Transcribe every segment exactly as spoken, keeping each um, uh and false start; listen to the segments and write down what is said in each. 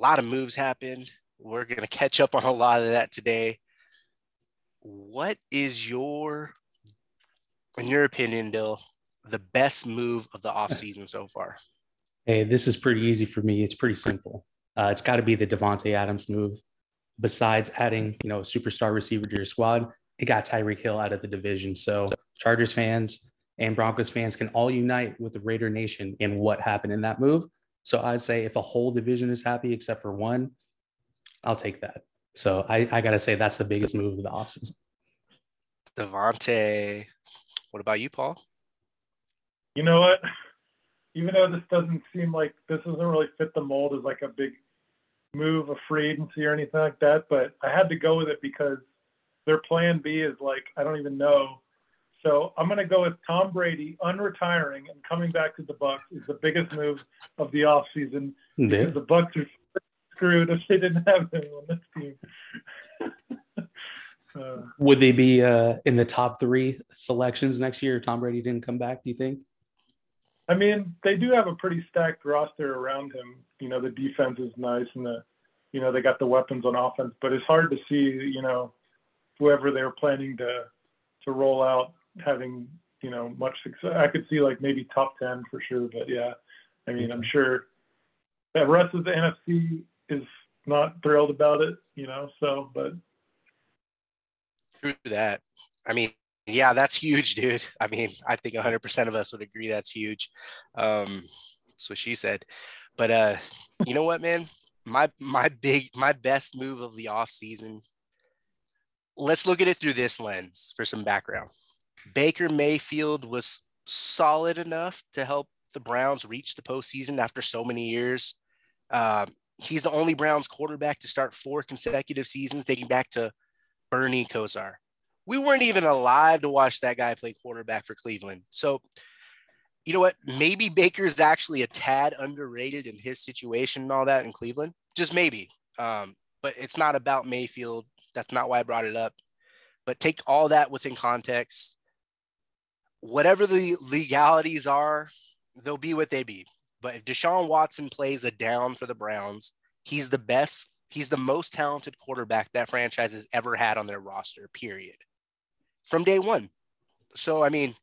lot of moves happened. We're going to catch up on a lot of that today. What is your, in your opinion, Dill, the best move of the offseason so far? Hey, this is pretty easy for me. It's pretty simple. Uh, it's got to be the Davante Adams move. Besides adding, you know, a superstar receiver to your squad, it got Tyreek Hill out of the division. So Chargers fans and Broncos fans can all unite with the Raider Nation in what happened in that move. So I'd say if a whole division is happy except for one, I'll take that. So I, I got to say that's the biggest move of the offseason. Davante, what about you, Paul? You know what? Even though this doesn't seem like this doesn't really fit the mold as like a big move of free agency or anything like that, but I had to go with it because their plan B is like, I don't even know. So I'm going to go with Tom Brady unretiring and coming back to the Bucs is the biggest move of the offseason. Yeah. The Bucs are screwed if they didn't have them on this team. uh, Would they be uh, in the top three selections next year if Tom Brady didn't come back, do you think? I mean, they do have a pretty stacked roster around him. You know, the defense is nice and, the, you know, they got the weapons on offense. But it's hard to see, you know, whoever they were planning to to roll out having, you know, much success. I could see like maybe top ten for sure, but yeah, I mean, I'm sure the rest of the N F C is not thrilled about it, you know, so, but. True that. I mean, yeah, that's huge, dude. I mean, I think one hundred percent of us would agree that's huge. Um, that's what she said. But uh, you know what, man, my, my big, my best move of the off season, let's look at it through this lens for some background. Baker Mayfield was solid enough to help the Browns reach the postseason after so many years. Uh, he's the only Browns quarterback to start four consecutive seasons, dating back to Bernie Kosar. We weren't even alive to watch that guy play quarterback for Cleveland. So, you know what? Maybe Baker's actually a tad underrated in his situation and all that in Cleveland. Just maybe. Um, but it's not about Mayfield. That's not why I brought it up. But take all that within context. Whatever the legalities are, they'll be what they be. But if Deshaun Watson plays a down for the Browns, he's the best, he's the most talented quarterback that franchise has ever had on their roster, period. From day one. So, I mean,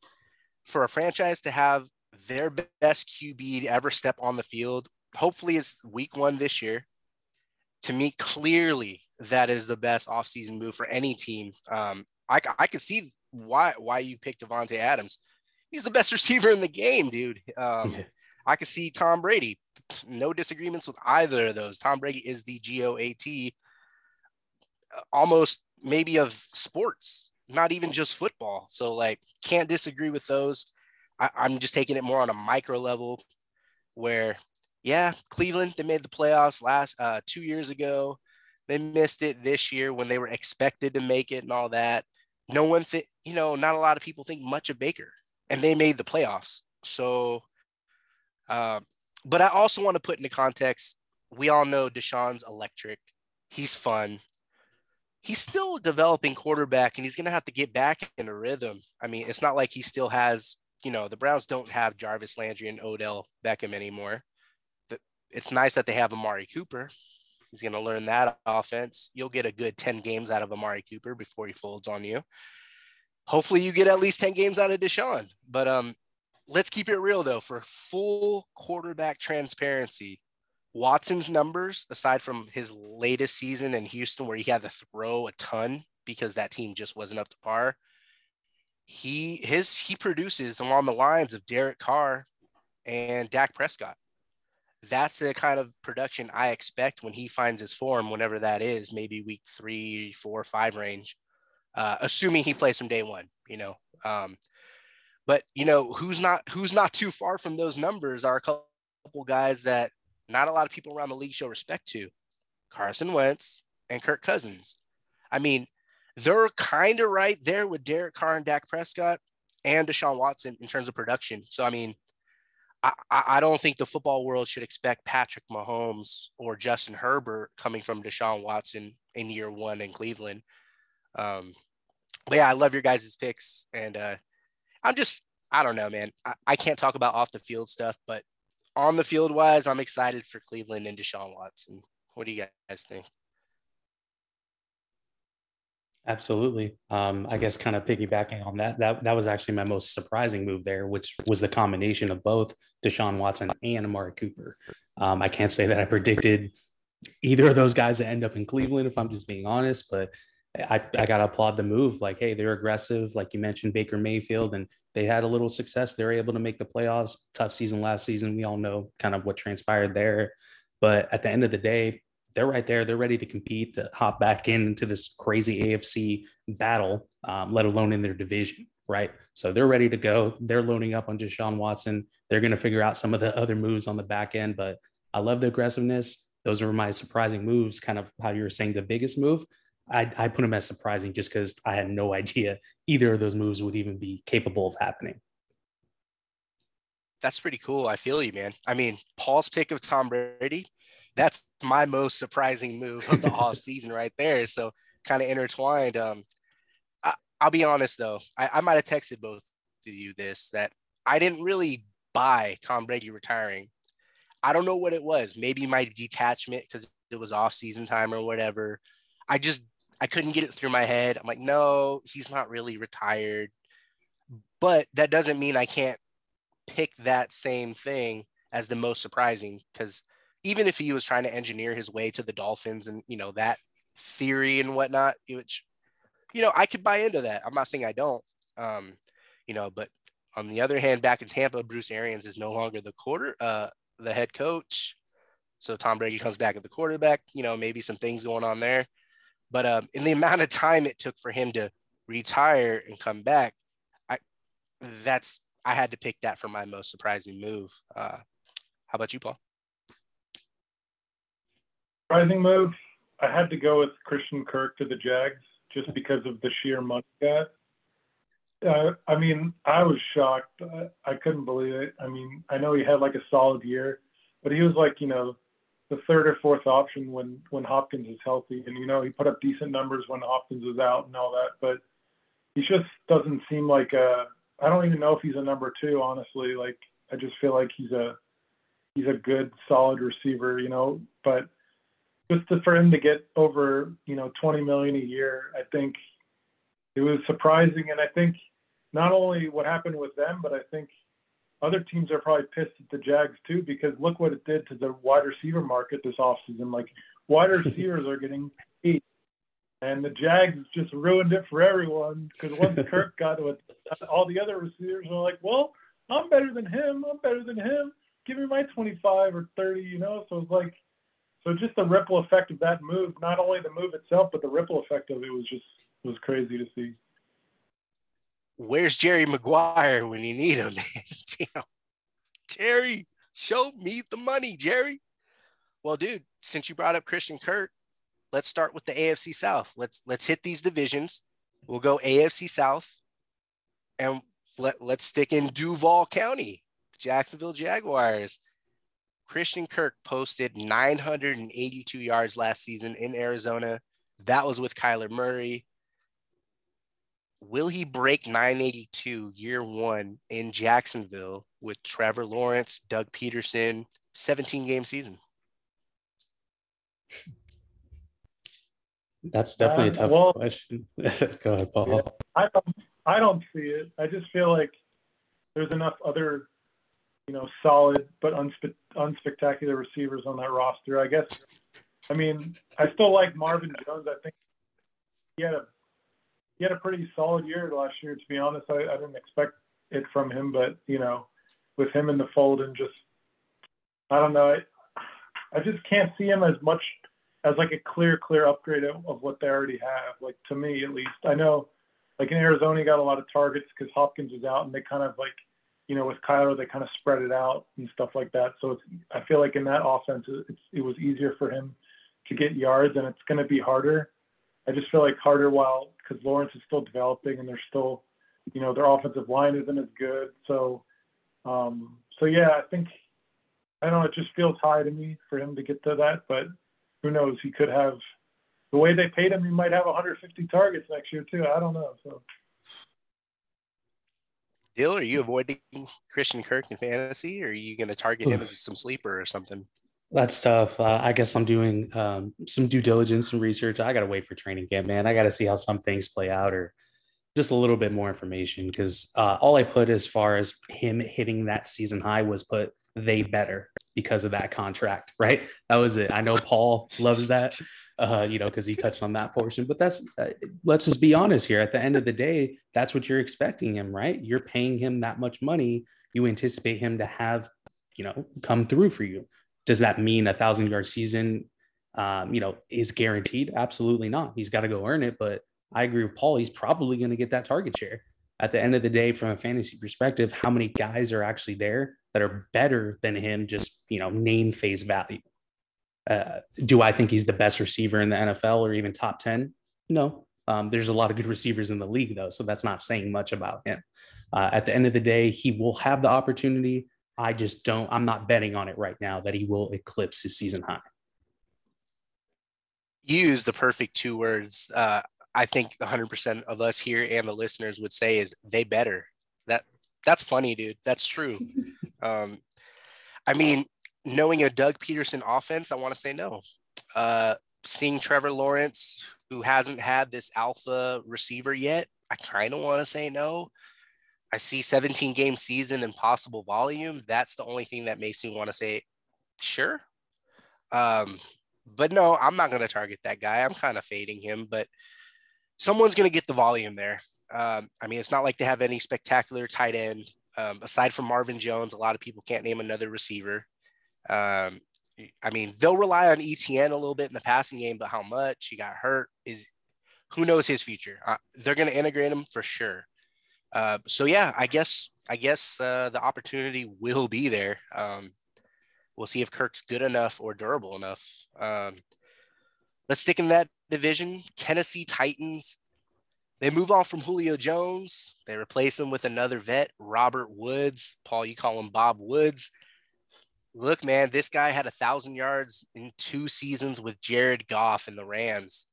for a franchise to have their best Q B to ever step on the field, hopefully it's week one this year. To me, clearly, that is the best offseason move for any team. Um, I, I can see why why you picked Davante Adams. He's the best receiver in the game, dude. Um, yeah. I can see Tom Brady. No disagreements with either of those. Tom Brady is the G O A T almost maybe of sports, not even just football. So, like, can't disagree with those. I, I'm just taking it more on a micro level where, yeah, Cleveland, they made the playoffs last uh, two years ago. They missed it this year when they were expected to make it and all that. No one think, you know, not a lot of people think much of Baker, and they made the playoffs. So, uh, but I also want to put into context, we all know Deshaun's electric. He's fun. He's still a developing quarterback, and he's going to have to get back in a rhythm. I mean, it's not like he still has, you know, the Browns don't have Jarvis Landry and Odell Beckham anymore. It's nice that they have Amari Cooper. He's going to learn that offense. You'll get a good ten games out of Amari Cooper before he folds on you. Hopefully you get at least ten games out of Deshaun. But um, let's keep it real, though. For full quarterback transparency, Watson's numbers, aside from his latest season in Houston where he had to throw a ton because that team just wasn't up to par, he, his, he produces along the lines of Derek Carr and Dak Prescott. That's the kind of production I expect when he finds his form, whenever that is, maybe week three, four, five range, uh, assuming he plays from day one, you know. Um, but, you know, who's not who's not too far from those numbers are a couple guys that not a lot of people around the league show respect to, Carson Wentz and Kirk Cousins. I mean, they're kind of right there with Derek Carr and Dak Prescott and Deshaun Watson in terms of production. So, I mean, I, I don't think the football world should expect Patrick Mahomes or Justin Herbert coming from Deshaun Watson in year one in Cleveland. Um, but yeah, I love your guys' picks. And uh, I'm just, I don't know, man. I, I can't talk about off the field stuff, but on the field wise, I'm excited for Cleveland and Deshaun Watson. What do you guys think? Absolutely. Um, I guess kind of piggybacking on that, that, that was actually my most surprising move there, which was the combination of both Deshaun Watson and Amari Cooper. Um, I can't say that I predicted either of those guys to end up in Cleveland, if I'm just being honest, but I, I got to applaud the move. Like, hey, they're aggressive. Like you mentioned, Baker Mayfield, and they had a little success. They were able to make the playoffs. Tough season last season. We all know kind of what transpired there. But at the end of the day, they're right there. They're ready to compete, to hop back into this crazy A F C battle, um, let alone in their division, right? So they're ready to go. They're loading up on Deshaun Watson. They're going to figure out some of the other moves on the back end, but I love the aggressiveness. Those were my surprising moves, kind of how you were saying the biggest move. I, I put them as surprising just because I had no idea either of those moves would even be capable of happening. That's pretty cool. I feel you, man. I mean, Paul's pick of Tom Brady, that's my most surprising move of the off season right there. So kind of intertwined. Um, I, I'll be honest though. I, I might've texted both of you this, that I didn't really buy Tom Brady retiring. I don't know what it was. Maybe my detachment because it was off season time or whatever. I just, I couldn't get it through my head. I'm like, no, he's not really retired, but that doesn't mean I can't pick that same thing as the most surprising, because even if he was trying to engineer his way to the Dolphins and, you know, that theory and whatnot, which, you know, I could buy into that. I'm not saying I don't, um, you know, but on the other hand, back in Tampa, Bruce Arians is no longer the quarter, uh, the head coach. So Tom Brady comes back at the quarterback, you know, maybe some things going on there, but um, in the amount of time it took for him to retire and come back, I, that's, I had to pick that for my most surprising move. Uh, how about you, Paul? Surprising move. I had to go with Christian Kirk to the Jags just because of the sheer money got. Uh, I mean, I was shocked. I, I couldn't believe it. I mean, I know he had like a solid year, but he was like, you know, the third or fourth option when, when Hopkins is healthy. And, you know, he put up decent numbers when Hopkins was out and all that, but he just doesn't seem like a, I don't even know if he's a number two, honestly. Like, I just feel like he's a he's a good, solid receiver, you know. But just to, for him to get over, you know, twenty million dollars a year, I think it was surprising. And I think not only what happened with them, but I think other teams are probably pissed at the Jags too, because look what it did to the wide receiver market this offseason. Like, wide receivers are getting eight. And the Jags just ruined it for everyone, because once Kirk got to it, all the other receivers were like, well, I'm better than him. I'm better than him. Give me my twenty-five or thirty, you know? So it's like, so just the ripple effect of that move, not only the move itself, but the ripple effect of it was just, was crazy to see. Where's Jerry Maguire when you need him? Damn. Jerry, show me the money, Jerry. Well, dude, since you brought up Christian Kirk, let's start with the A F C South. Let's let's hit these divisions. We'll go A F C South, and let, let's stick in Duval County, Jacksonville Jaguars. Christian Kirk posted nine hundred eighty-two yards last season in Arizona. That was with Kyler Murray. Will he break nine eighty-two year one in Jacksonville with Trevor Lawrence, Doug Peterson, seventeen-game season? That's definitely um, a tough well, question. Go ahead, Paul. Yeah, I don't, I don't see it. I just feel like there's enough other, you know, solid but unspe- unspectacular receivers on that roster. I guess, I mean, I still like Marvin Jones. I think he had a he had a pretty solid year last year, to be honest. I, I didn't expect it from him, but, you know, with him in the fold and just, I don't know. I, I just can't see him as much as like a clear, clear upgrade of, of what they already have, like to me at least. I know like in Arizona, he got a lot of targets because Hopkins was out and they kind of like, you know, with Kyler, they kind of spread it out and stuff like that. So it's, I feel like in that offense, it's, it was easier for him to get yards, and it's going to be harder. I just feel like harder while, because Lawrence is still developing and they're still, you know, their offensive line isn't as good. So, um, so yeah, I think, I don't know, it just feels high to me for him to get to that, but who knows? He could have, the way they paid him, he might have one hundred fifty targets next year too. I don't know. So, Dill, are you avoiding Christian Kirk in fantasy, or are you going to target him as some sleeper or something? That's tough. Uh, I guess I'm doing um, some due diligence and research. I got to wait for training camp, man. I got to see how some things play out or just a little bit more information, because uh, all I put as far as him hitting that season high was put they better because of that contract, right? That was it. I know Paul loves that, uh, you know, because he touched on that portion. But that's uh, let's just be honest here. At the end of the day, that's what you're expecting him, right? You're paying him that much money. You anticipate him to have, you know, come through for you. Does that mean a thousand yard season, um, you know, is guaranteed? Absolutely not. He's got to go earn it. But I agree with Paul. He's probably going to get that target share at the end of the day. From a fantasy perspective, how many guys are actually there that are better than him? Just, you know, name face value. Uh, do I think he's the best receiver in the N F L or even top ten? No. Um, there's a lot of good receivers in the league though. So that's not saying much about him. Uh, at the end of the day, he will have the opportunity. I just don't, I'm not betting on it right now that he will eclipse his season high. You use the perfect two words. Uh, I think one hundred percent of us here and the listeners would say is they better. That that's funny, dude. That's true. um, I mean, knowing a Doug Peterson offense, I want to say no. Uh, seeing Trevor Lawrence, who hasn't had this alpha receiver yet, I kind of want to say no. I see seventeen game season and possible volume. That's the only thing that makes me want to say, sure. Um, but no, I'm not going to target that guy. I'm kind of fading him, but someone's going to get the volume there. Um, I mean, it's not like they have any spectacular tight end. Um, aside from Marvin Jones, a lot of people can't name another receiver. Um, I mean, they'll rely on E T N a little bit in the passing game, but how much? He got hurt. Is who knows his future? Uh, they're going to integrate him for sure. Uh, so yeah, I guess, I guess, uh, the opportunity will be there. Um, we'll see if Kirk's good enough or durable enough. Um, let's stick in that division. Tennessee Titans, they move on from Julio Jones. They replace him with another vet, Robert Woods. Paul, you call him Bob Woods. Look, man, this guy had a thousand yards in two seasons with Jared Goff and the Rams.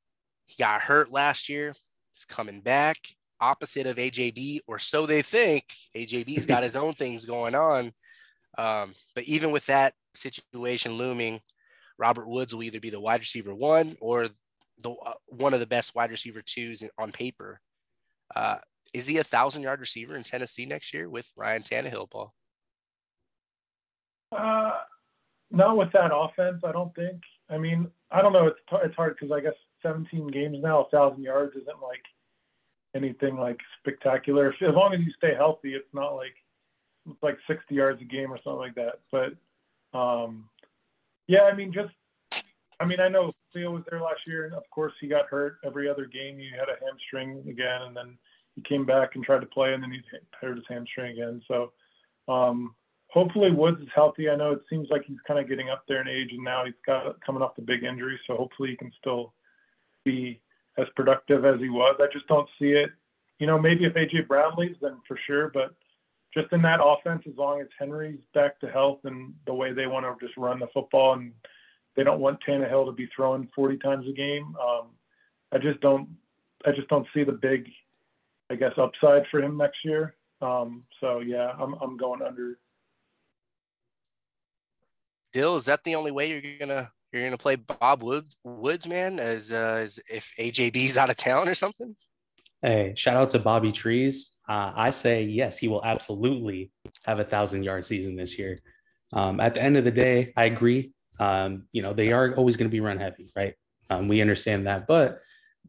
He got hurt last year. He's coming back. Opposite of A J B, or so they think. A J B's got his own things going on, um, but even with that situation looming, Robert Woods will either be the wide receiver one or the uh, one of the best wide receiver twos in, on paper. Uh, is he a thousand yard receiver in Tennessee next year with Ryan Tannehill, Paul? Uh, not with that offense, I don't think. I mean, I don't know. It's t- it's hard because I guess seventeen games now, a thousand yards isn't like anything like spectacular. As long as you stay healthy, it's not like it's like sixty yards a game or something like that. But um, yeah, I mean, just I mean, I know Leo was there last year, and of course he got hurt every other game. He had a hamstring again, and then he came back and tried to play, and then he hurt his hamstring again. So um, hopefully Woods is healthy. I know it seems like he's kind of getting up there in age, and now he's got coming off the big injury. So hopefully he can still be as productive as he was. I just don't see it. You know, maybe if A J Brown leaves, then for sure. But just in that offense, as long as Henry's back to health and the way they want to just run the football, and they don't want Tannehill to be throwing forty times a game. Um, I just don't, I just don't see the big, I guess, upside for him next year. Um, so yeah, I'm, I'm going under. Dill, is that the only way you're going to, You're going to play Bob Woods, Woods man, as, uh, as if A J B's out of town or something? Hey, shout out to Bobby Trees. Uh, I say, yes, he will absolutely have a thousand-yard season this year. Um, at the end of the day, I agree. Um, you know, they are always going to be run-heavy, right? Um, we understand that. But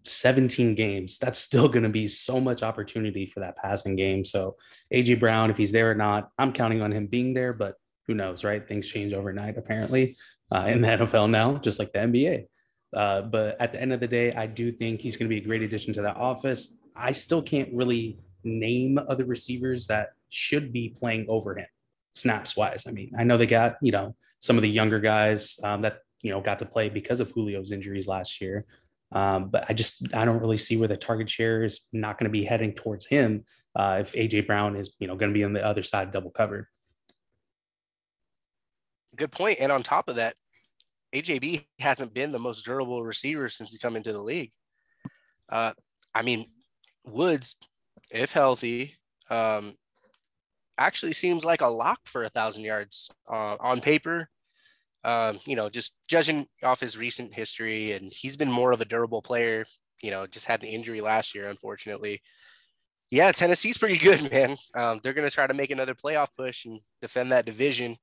seventeen games, that's still going to be so much opportunity for that passing game. So A J. Brown, if he's there or not, I'm counting on him being there, but who knows, right? Things change overnight, apparently. Uh, in the N F L now, just like the N B A. Uh, but at the end of the day, I do think he's going to be a great addition to that office. I still can't really name other receivers that should be playing over him, snaps-wise. I mean, I know they got, you know, some of the younger guys um, that, you know, got to play because of Julio's injuries last year. Um, but I just, I don't really see where the target share is not going to be heading towards him uh, if A J. Brown is, you know, going to be on the other side double covered. Good point. And on top of that, A J B hasn't been the most durable receiver since he come into the league. Uh, I mean, Woods, if healthy, um, actually seems like a lock for a thousand yards uh, on paper. um, you know, just judging off his recent history, and he's been more of a durable player, you know, just had an injury last year, unfortunately. Yeah, Tennessee's pretty good, man. Um, they're going to try to make another playoff push and defend that division.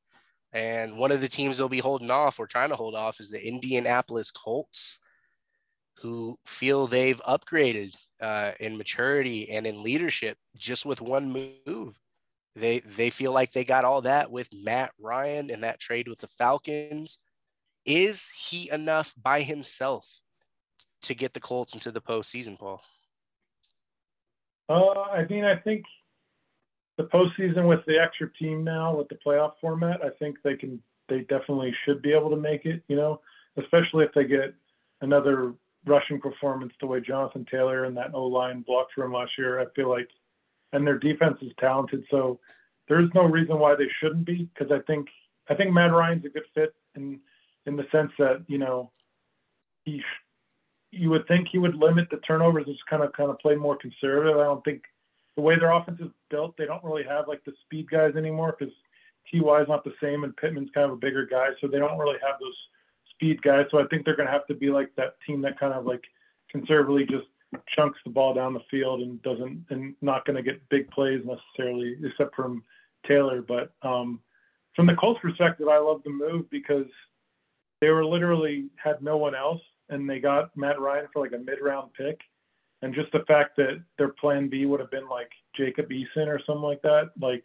And one of the teams they'll be holding off or trying to hold off is the Indianapolis Colts, who feel they've upgraded uh, in maturity and in leadership just with one move. They they feel like they got all that with Matt Ryan and that trade with the Falcons. Is he enough by himself to get the Colts into the postseason, Paul? Uh, I mean, I think the postseason with the extra team now, with the playoff format, I think they can, they definitely should be able to make it, you know, especially if they get another rushing performance the way Jonathan Taylor and that O-line blocked for him last year. I feel like, and their defense is talented, so there's no reason why they shouldn't be, because I think I think Matt Ryan's a good fit in in the sense that, you know, he you would think he would limit the turnovers and just kind of kind of play more conservative. I don't think the way their offense is built, they don't really have like the speed guys anymore, because T Y is not the same and Pittman's kind of a bigger guy, so they don't really have those speed guys. So I think they're going to have to be like that team that kind of like conservatively just chunks the ball down the field and doesn't, and not going to get big plays necessarily, except from Taylor. But um, from the Colts perspective, I love the move, because they were literally had no one else and they got Matt Ryan for like a mid round pick. And just the fact that their plan B would have been like Jacob Eason or something like that, like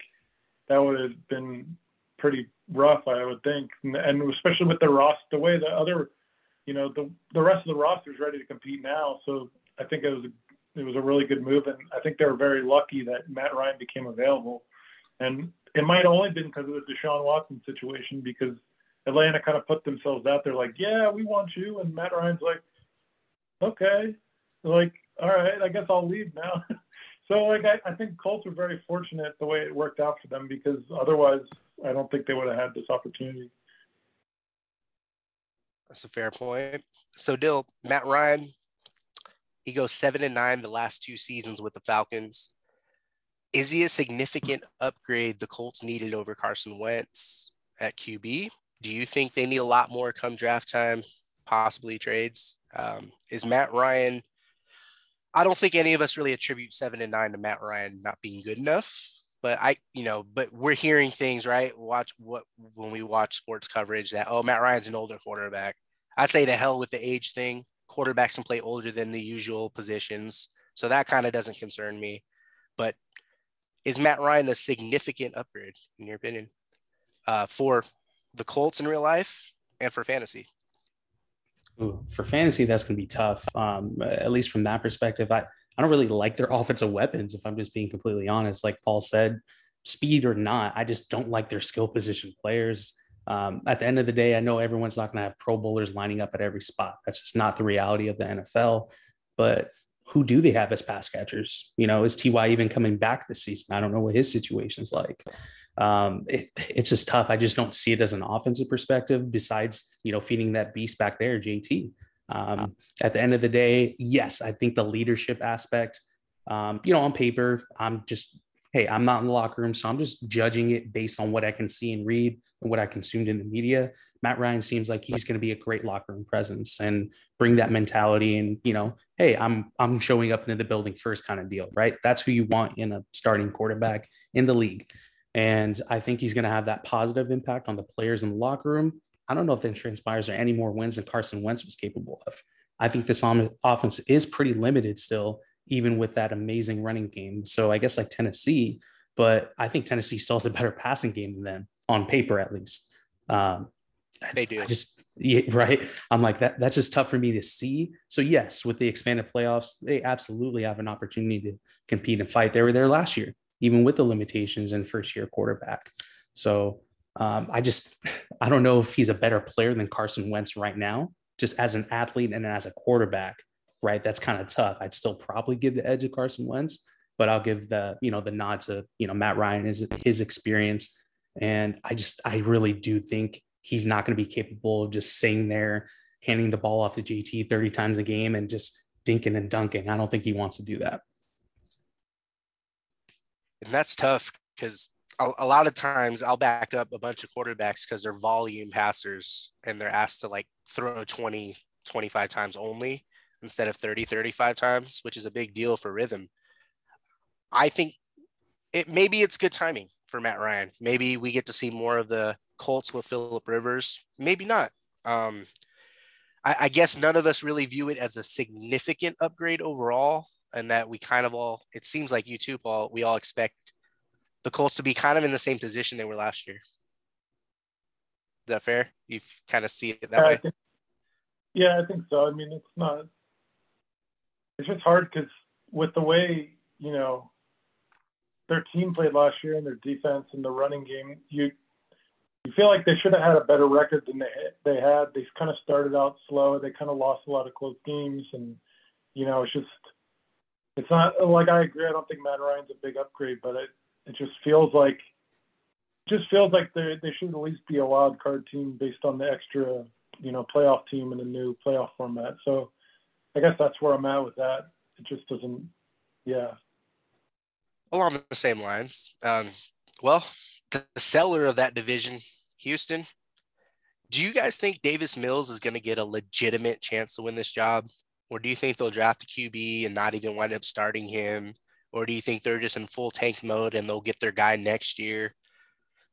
that would have been pretty rough, I would think. And, and especially with the roster, the way the other, you know, the, the rest of the roster is ready to compete now. So I think it was it was a really good move, and I think they were very lucky that Matt Ryan became available. And it might have only been because of the Deshaun Watson situation, because Atlanta kind of put themselves out there like, yeah, we want you, and Matt Ryan's like, okay, they're like, all right, I guess I'll leave now. So like I, I think Colts were very fortunate the way it worked out for them, because otherwise I don't think they would have had this opportunity. That's a fair point. So Dill, Matt Ryan, he goes seven and nine the last two seasons with the Falcons. Is he a significant upgrade the Colts needed over Carson Wentz at Q B? Do you think they need a lot more come draft time, possibly trades? Um, is Matt Ryan, I don't think any of us really attribute seven and nine to Matt Ryan not being good enough, but I, you know, but we're hearing things, right? Watch what, when we watch sports coverage that, oh, Matt Ryan's an older quarterback. I say to hell with the age thing. Quarterbacks can play older than the usual positions, so that kind of doesn't concern me. But is Matt Ryan a significant upgrade, in your opinion, uh, for the Colts in real life and for fantasy? Ooh, for fantasy, that's going to be tough, um, at least from that perspective. I, I don't really like their offensive weapons, if I'm just being completely honest. Like Paul said, speed or not, I just don't like their skill position players. Um, at the end of the day, I know everyone's not going to have Pro Bowlers lining up at every spot. That's just not the reality of the N F L. But who do they have as pass catchers? You know, is T Y even coming back this season? I don't know what his situation's like. Um, it, it's just tough. I just don't see it as an offensive perspective besides, you know, feeding that beast back there, J T. Um, at the end of the day, yes, I think the leadership aspect, um, you know, on paper, I'm just – hey, I'm not in the locker room, so I'm just judging it based on what I can see and read and what I consumed in the media. Matt Ryan seems like he's going to be a great locker room presence and bring that mentality and, you know, hey, I'm I'm showing up into the building first kind of deal, right? That's who you want in a starting quarterback in the league. And I think he's going to have that positive impact on the players in the locker room. I don't know if it transpires or any more wins than Carson Wentz was capable of. I think this offense is pretty limited still, even with that amazing running game. So I guess like Tennessee, but I think Tennessee still has a better passing game than them on paper, at least. Um, they do. I just, yeah, right. I'm like, that. that's just tough for me to see. So yes, with the expanded playoffs, they absolutely have an opportunity to compete and fight. They were there last year, even with the limitations and first year quarterback. So um, I just, I don't know if he's a better player than Carson Wentz right now, just as an athlete and as a quarterback. Right. That's kind of tough. I'd still probably give the edge to Carson Wentz, but I'll give the, you know, the nod to, you know, Matt Ryan, his, his experience. And I just, I really do think he's not going to be capable of just sitting there, handing the ball off to J T thirty times a game and just dinking and dunking. I don't think he wants to do that. And that's tough because a, a lot of times I'll back up a bunch of quarterbacks because they're volume passers and they're asked to like throw twenty, twenty-five times only instead of thirty, thirty-five times, which is a big deal for rhythm. I think it maybe it's good timing for Matt Ryan. Maybe we get to see more of the Colts with Phillip Rivers. Maybe not. Um, I, I guess none of us really view it as a significant upgrade overall, and that we kind of all, it seems like you too, Paul, we all expect the Colts to be kind of in the same position they were last year. Is that fair? You kind of see it that yeah, way? I think, yeah, I think so. I mean, it's not, it's just hard because with the way, you know, their team played last year and their defense and the running game, you you feel like they should have had a better record than they they had. They kind of started out slow. They kind of lost a lot of close games. And, you know, it's just, it's not like I agree. I don't think Matt Ryan's a big upgrade, but it, it just feels like just feels like they they should at least be a wild card team based on the extra, you know, playoff team and a new playoff format. So I guess that's where I'm at with that. It just doesn't, yeah. Along the same lines, um, well, the seller of that division, Houston. Do you guys think Davis Mills is going to get a legitimate chance to win this job? Or do you think they'll draft a Q B and not even wind up starting him? Or do you think they're just in full tank mode and they'll get their guy next year?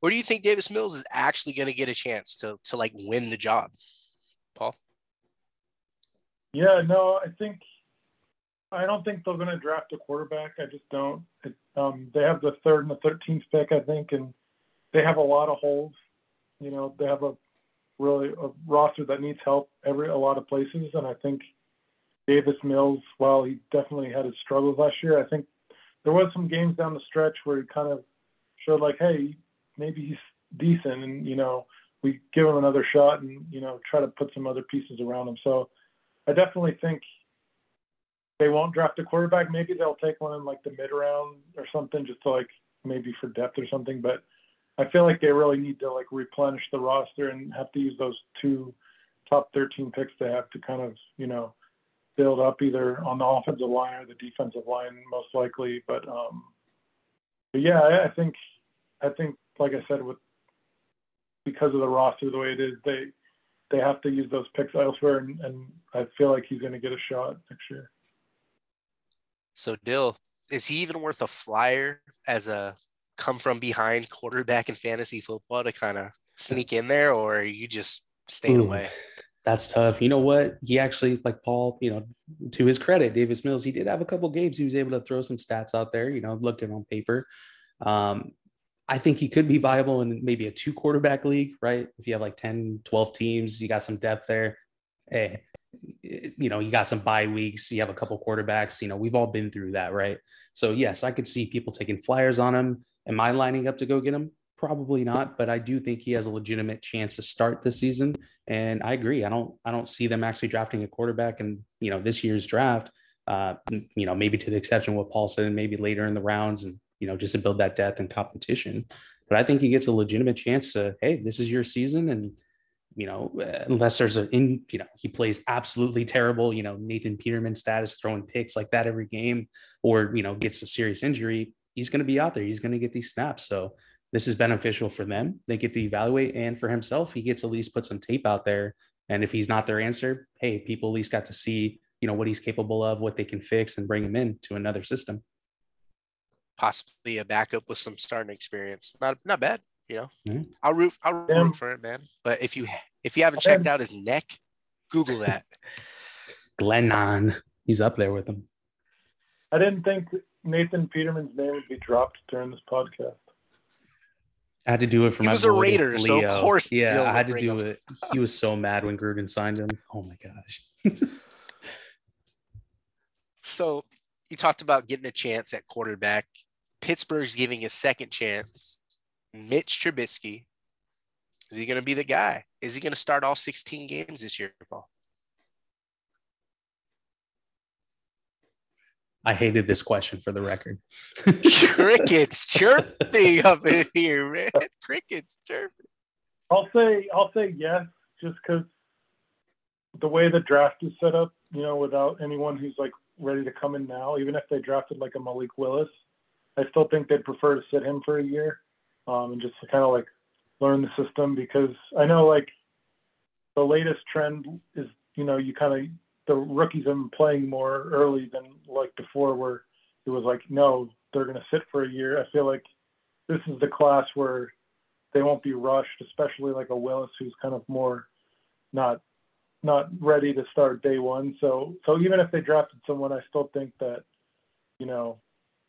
Or do you think Davis Mills is actually going to get a chance to, to like win the job? Paul? Yeah, no, I think, I don't think they're going to draft a quarterback. I just don't. It, um, they have the third and the thirteenth pick, I think, and they have a lot of holes. You know, they have a really a roster that needs help every, a lot of places. And I think Davis Mills, while he definitely had his struggles last year, I think there was some games down the stretch where he kind of showed like, hey, maybe he's decent and, you know, we give him another shot and, you know, try to put some other pieces around him. So I definitely think they won't draft a quarterback. Maybe they'll take one in like the mid round or something just to like maybe for depth or something. But I feel like they really need to like replenish the roster and have to use those two top thirteen picks they have to kind of, you know, build up either on the offensive line or the defensive line, most likely. But, um, but yeah, I, I think, I think, like I said, with because of the roster the way it is, they they have to use those picks elsewhere, and, and I feel like he's going to get a shot next year. So, Dill, is he even worth a flyer as a come-from-behind quarterback in fantasy football to kind of sneak in there, or are you just staying mm. away? That's tough. You know what? He actually, like Paul, you know, to his credit, Davis Mills, he did have a couple games. He was able to throw some stats out there, you know, looking on paper. Um, I think he could be viable in maybe a two quarterback league, right? If you have like ten, twelve teams, you got some depth there. Hey, you know, you got some bye weeks, you have a couple quarterbacks, you know, we've all been through that, right? So yes, I could see people taking flyers on him. Am I lining up to go get him? Probably not, but I do think he has a legitimate chance to start this season. And I agree. I don't, I don't see them actually drafting a quarterback in, you know, this year's draft, uh, you know, maybe to the exception of what Paul said, and maybe later in the rounds and, you know, just to build that depth and competition. But I think he gets a legitimate chance to, hey, this is your season. And, you know, unless there's a, in, you know, he plays absolutely terrible, you know, Nathan Peterman status, throwing picks like that every game, or, you know, gets a serious injury, he's going to be out there. He's going to get these snaps. So this is beneficial for them. They get to evaluate, and for himself, he gets at least put some tape out there. And if he's not their answer, hey, people at least got to see, you know, what he's capable of, what they can fix, and bring him in to another system. Possibly a backup with some starting experience. Not not bad, you know. Mm-hmm. I'll root I'll root for it, man. But if you if you haven't checked out his neck, Google that. Glennon, he's up there with him. I didn't think Nathan Peterman's name would be dropped during this podcast. I had to do it for he my He was a Raider, Leo. So of course. Yeah, I had to do him. it. He was so mad when Gruden signed him. Oh my gosh. So you talked about getting a chance at quarterback. Pittsburgh's giving a second chance. Mitch Trubisky. Is he going to be the guy? Is he going to start all sixteen games this year, Paul? I hated this question for the record. Crickets chirping up in here, man. Crickets chirping. I'll say, I'll say yes, just because the way the draft is set up, you know, without anyone who's like ready to come in now, even if they drafted like a Malik Willis, I still think they'd prefer to sit him for a year. um, and just to kind of like learn the system, because I know like the latest trend is, you know, you kind of, the rookies have been playing more early than like before, where it was like, no, they're going to sit for a year. I feel like this is the class where they won't be rushed, especially like a Willis who's kind of more not not ready to start day one. So so even if they drafted someone, I still think that, you know,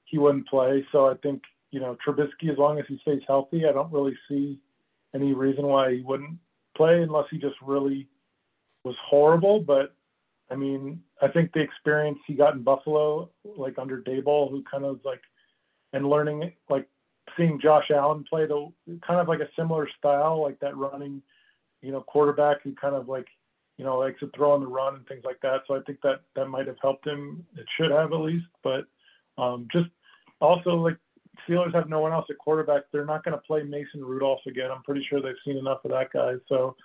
he wouldn't play. So I think, you know, Trubisky, as long as he stays healthy, I don't really see any reason why he wouldn't play unless he just really was horrible. But, I mean, I think the experience he got in Buffalo, like under Daboll, who kind of like, and learning, like seeing Josh Allen play the kind of like a similar style, like that running, you know, quarterback who kind of like, you know, likes to throw on the run and things like that. So I think that that might have helped him. It should have at least, but um, just also like Steelers have no one else at quarterback. They're not going to play Mason Rudolph again. I'm pretty sure they've seen enough of that guy. So,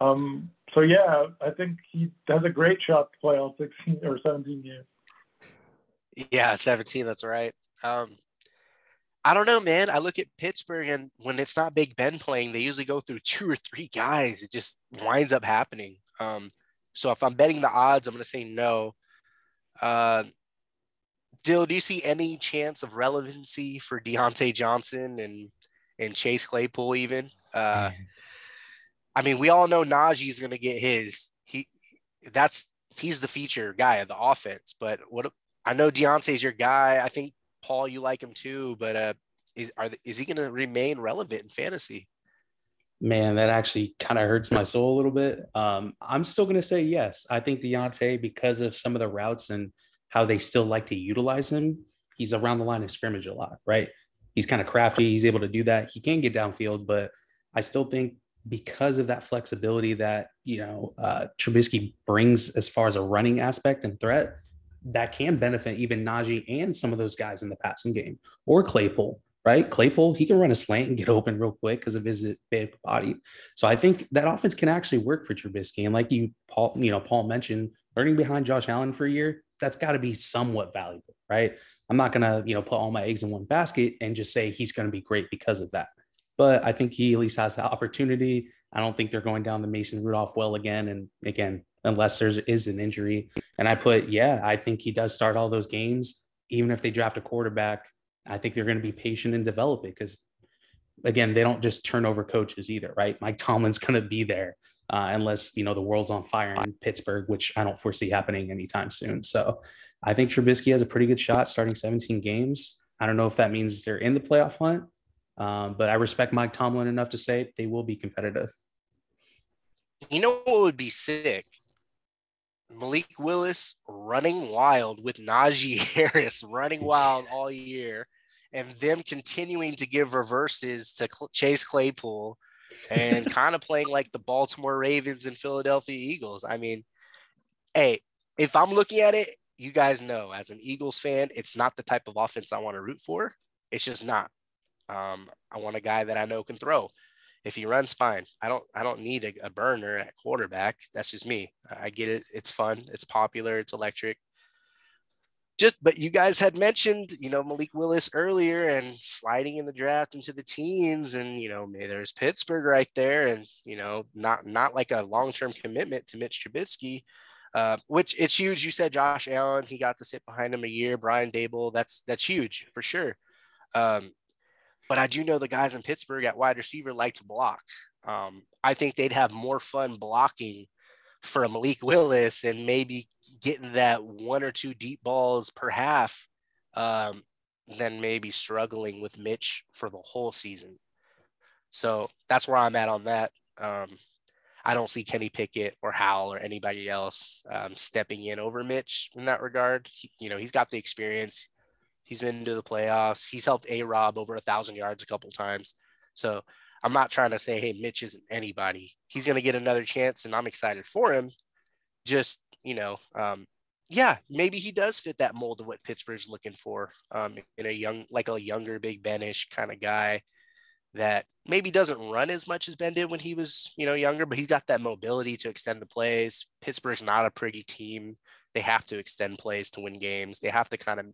um, so yeah, I think he has a great shot to play all sixteen or seventeen games. Yeah. seventeen. That's right. Um, I don't know, man. I look at Pittsburgh, and when it's not Big Ben playing, they usually go through two or three guys. It just winds up happening. Um, so if I'm betting the odds, I'm going to say no. Uh, Dill, do you see any chance of relevancy for Deontay Johnson and and Chase Claypool even? Uh, I mean, we all know Najee's going to get his. He that's he's the feature guy of the offense. But what I know Deontay's your guy. I think, Paul, you like him too, but uh, is are the, is he going to remain relevant in fantasy? Man, that actually kind of hurts my soul a little bit. Um, I'm still going to say yes. I think Deontay, because of some of the routes and how they still like to utilize him, he's around the line of scrimmage a lot, right? He's kind of crafty. He's able to do that. He can get downfield, but I still think because of that flexibility that, you know, uh, Trubisky brings as far as a running aspect and threat, that can benefit even Najee and some of those guys in the passing game, or Claypool, right? Claypool, he can run a slant and get open real quick because of his big body. So I think that offense can actually work for Trubisky. And like you, Paul, you know, Paul mentioned learning behind Josh Allen for a year, that's got to be somewhat valuable, right? I'm not going to, you know, put all my eggs in one basket and just say he's going to be great because of that. But I think he at least has the opportunity. I don't think they're going down the Mason Rudolph well again. And again, unless there is an injury. And I put, yeah, I think he does start all those games. Even if they draft a quarterback, I think they're going to be patient and develop it because, again, they don't just turn over coaches either, right? Mike Tomlin's going to be there uh, unless, you know, the world's on fire in Pittsburgh, which I don't foresee happening anytime soon. So I think Trubisky has a pretty good shot starting seventeen games. I don't know if that means they're in the playoff hunt, um, but I respect Mike Tomlin enough to say they will be competitive. You know what would be sick? Malik Willis running wild with Najee Harris running wild all year, and them continuing to give reverses to Chase Claypool and kind of playing like the Baltimore Ravens and Philadelphia Eagles. I mean, hey, if I'm looking at it, you guys know as an Eagles fan, it's not the type of offense I want to root for. It's just not. Um, I want a guy that I know can throw. If he runs, fine. I don't I don't need a, a burner at quarterback. That's just me. I get it. It's fun. It's popular. It's electric. Just, but you guys had mentioned, you know, Malik Willis earlier and sliding in the draft into the teens, and, you know, there's Pittsburgh right there, and, you know, not not like a long-term commitment to Mitch Trubisky, uh, which it's huge. You said Josh Allen, he got to sit behind him a year. Brian Daboll, that's, that's huge for sure. Um, But I do know the guys in Pittsburgh at wide receiver like to block. Um, I think they'd have more fun blocking for Malik Willis and maybe getting that one or two deep balls per half um, than maybe struggling with Mitch for the whole season. So that's where I'm at on that. Um, I don't see Kenny Pickett or Howell or anybody else um, stepping in over Mitch in that regard. He, you know, he's got the experience. He's been to the playoffs. He's helped A-Rob over one thousand yards a couple times. So I'm not trying to say, hey, Mitch isn't anybody. He's going to get another chance, and I'm excited for him. Just, you know, um, yeah, maybe he does fit that mold of what Pittsburgh's looking for um, in a young, like a younger Big Ben-ish kind of guy that maybe doesn't run as much as Ben did when he was, you know, younger, but he's got that mobility to extend the plays. Pittsburgh's not a pretty team. They have to extend plays to win games. They have to kind of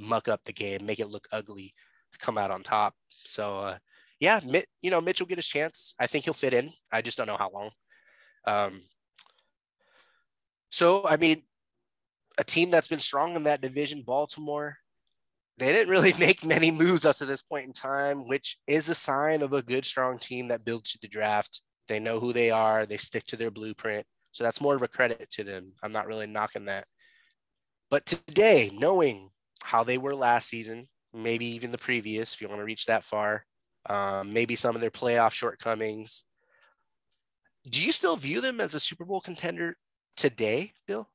muck up the game, make it look ugly, come out on top. So uh, yeah, you know, Mitch will get his chance. I think he'll fit in. I just don't know how long. Um, so, I mean, a team that's been strong in that division, Baltimore, they didn't really make many moves up to this point in time, which is a sign of a good, strong team that builds to the draft. They know who they are. They stick to their blueprint. So that's more of a credit to them. I'm not really knocking that. But today, knowing how they were last season, maybe even the previous, if you want to reach that far, um, maybe some of their playoff shortcomings, do you still view them as a Super Bowl contender today, Bill?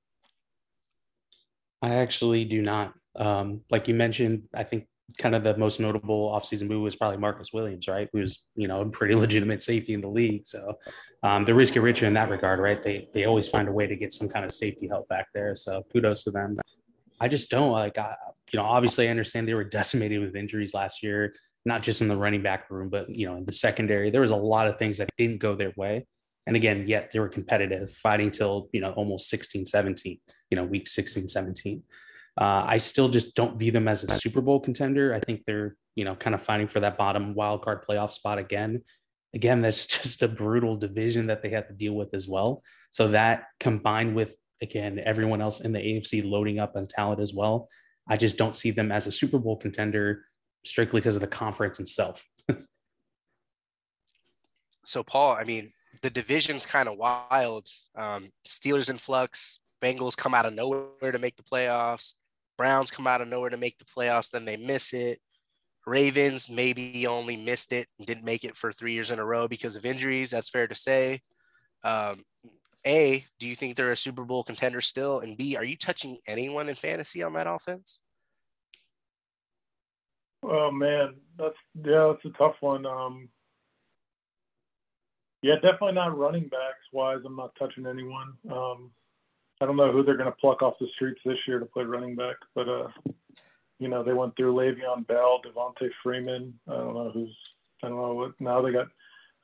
I actually do not. Um, like you mentioned, I think kind of the most notable offseason move was probably Marcus Williams, right? Who's, you know, a pretty legitimate safety in the league. So um, the risk of richer in that regard, right? They they always find a way to get some kind of safety help back there. So kudos to them. I just don't like, I, you know, obviously I understand they were decimated with injuries last year, not just in the running back room, but, you know, in the secondary, there was a lot of things that didn't go their way. And again, yet they were competitive, fighting till, you know, almost sixteen, seventeen, you know, week sixteen, seventeen. Uh, I still just don't view them as a Super Bowl contender. I think they're, you know, kind of fighting for that bottom wild card playoff spot again. Again, that's just a brutal division that they have to deal with as well. So that combined with, again, everyone else in the A F C loading up on talent as well, I just don't see them as a Super Bowl contender strictly because of the conference itself. So, Paul, I mean, the division's kind of wild. Um, Steelers in flux, Bengals come out of nowhere to make the playoffs. Browns come out of nowhere to make the playoffs, then they miss it. Ravens maybe only missed it and didn't make it for three years in a row because of injuries. That's fair to say. Um, A, do you think they're a Super Bowl contender still? And B, are you touching anyone in fantasy on that offense? Oh, man. That's, yeah, that's a tough one. Um, yeah, definitely not running backs wise. I'm not touching anyone. Um, I don't know who they're going to pluck off the streets this year to play running back, but, uh, you know, they went through Le'Veon Bell, Devontae Freeman. I don't know who's, I don't know what now they got.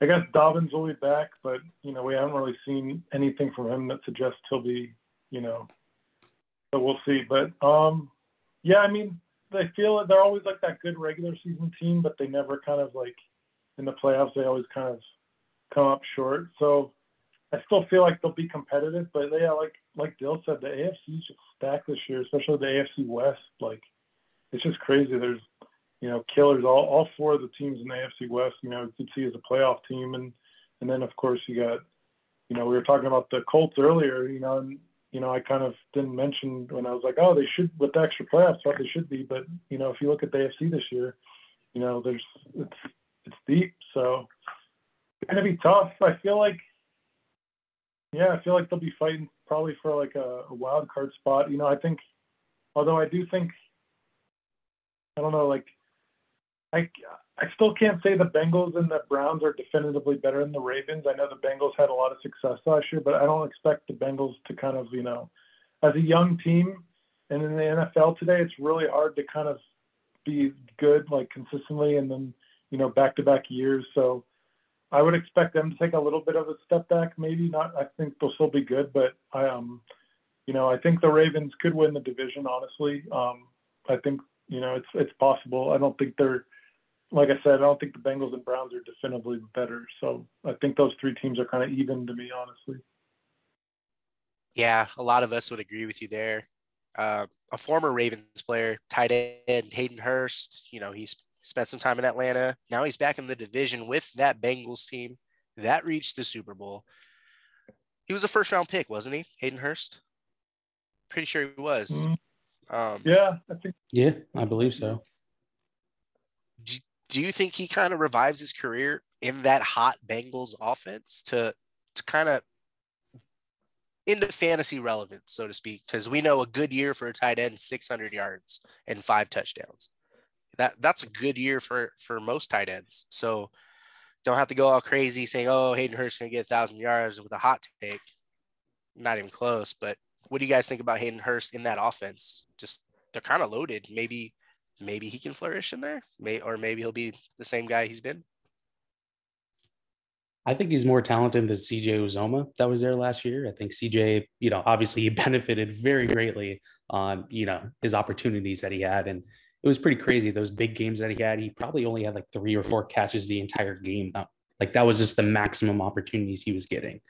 I guess Dobbins will be back, but, you know, we haven't really seen anything from him that suggests he'll be, you know, so we'll see. But, um, yeah, I mean, they feel they're always like that good regular season team, but they never kind of like in the playoffs, they always kind of come up short. So, I still feel like they'll be competitive, but yeah, like like Dill said, the A F C should stack this year, especially the A F C West. Like, it's just crazy. There's, you know, killers. All all four of the teams in the A F C West, you know, you could see as a playoff team, and and then of course you got, you know, we were talking about the Colts earlier, you know, and you know I kind of didn't mention when I was like, oh, they should with the extra playoffs, what they should be, but you know, if you look at the A F C this year, you know, there's it's it's deep, so it's gonna be tough. I feel like. Yeah, I feel like they'll be fighting probably for like a, a wild card spot. You know, I think, although I do think, I don't know, like, I, I still can't say the Bengals and the Browns are definitively better than the Ravens. I know the Bengals had a lot of success last year, but I don't expect the Bengals to kind of, you know, as a young team and in the N F L today, it's really hard to kind of be good, like consistently, and then, you know, back-to-back years. So I would expect them to take a little bit of a step back, maybe not. I think they'll still be good, but I, um, you know, I think the Ravens could win the division. Honestly, um, I think you know it's it's possible. I don't think they're, like I said, I don't think the Bengals and Browns are definitively better. So I think those three teams are kind of even to me, honestly. Yeah, a lot of us would agree with you there. Uh, a former Ravens player, tight end Hayden Hurst, you know, he's spent some time in Atlanta. Now he's back in the division with that Bengals team that reached the Super Bowl. He was a first round pick, wasn't he? Hayden Hurst. Pretty sure he was. Mm-hmm. Um, yeah. I think- yeah, I believe so. Do, do you think he kind of revives his career in that hot Bengals offense to, to kind of into fantasy relevance, so to speak? Because we know a good year for a tight end, six hundred yards and five touchdowns. That that's a good year for, for most tight ends. So don't have to go all crazy saying, oh, Hayden Hurst going to get a thousand yards with a hot take. Not even close. But what do you guys think about Hayden Hurst in that offense? Just they're kind of loaded. Maybe, maybe he can flourish in there, May, or maybe he'll be the same guy he's been. I think he's more talented than C J Uzoma that was there last year. I think C J, you know, obviously he benefited very greatly on, you know, his opportunities that he had. And it was pretty crazy. Those big games that he had, he probably only had like three or four catches the entire game. Like that was just the maximum opportunities he was getting.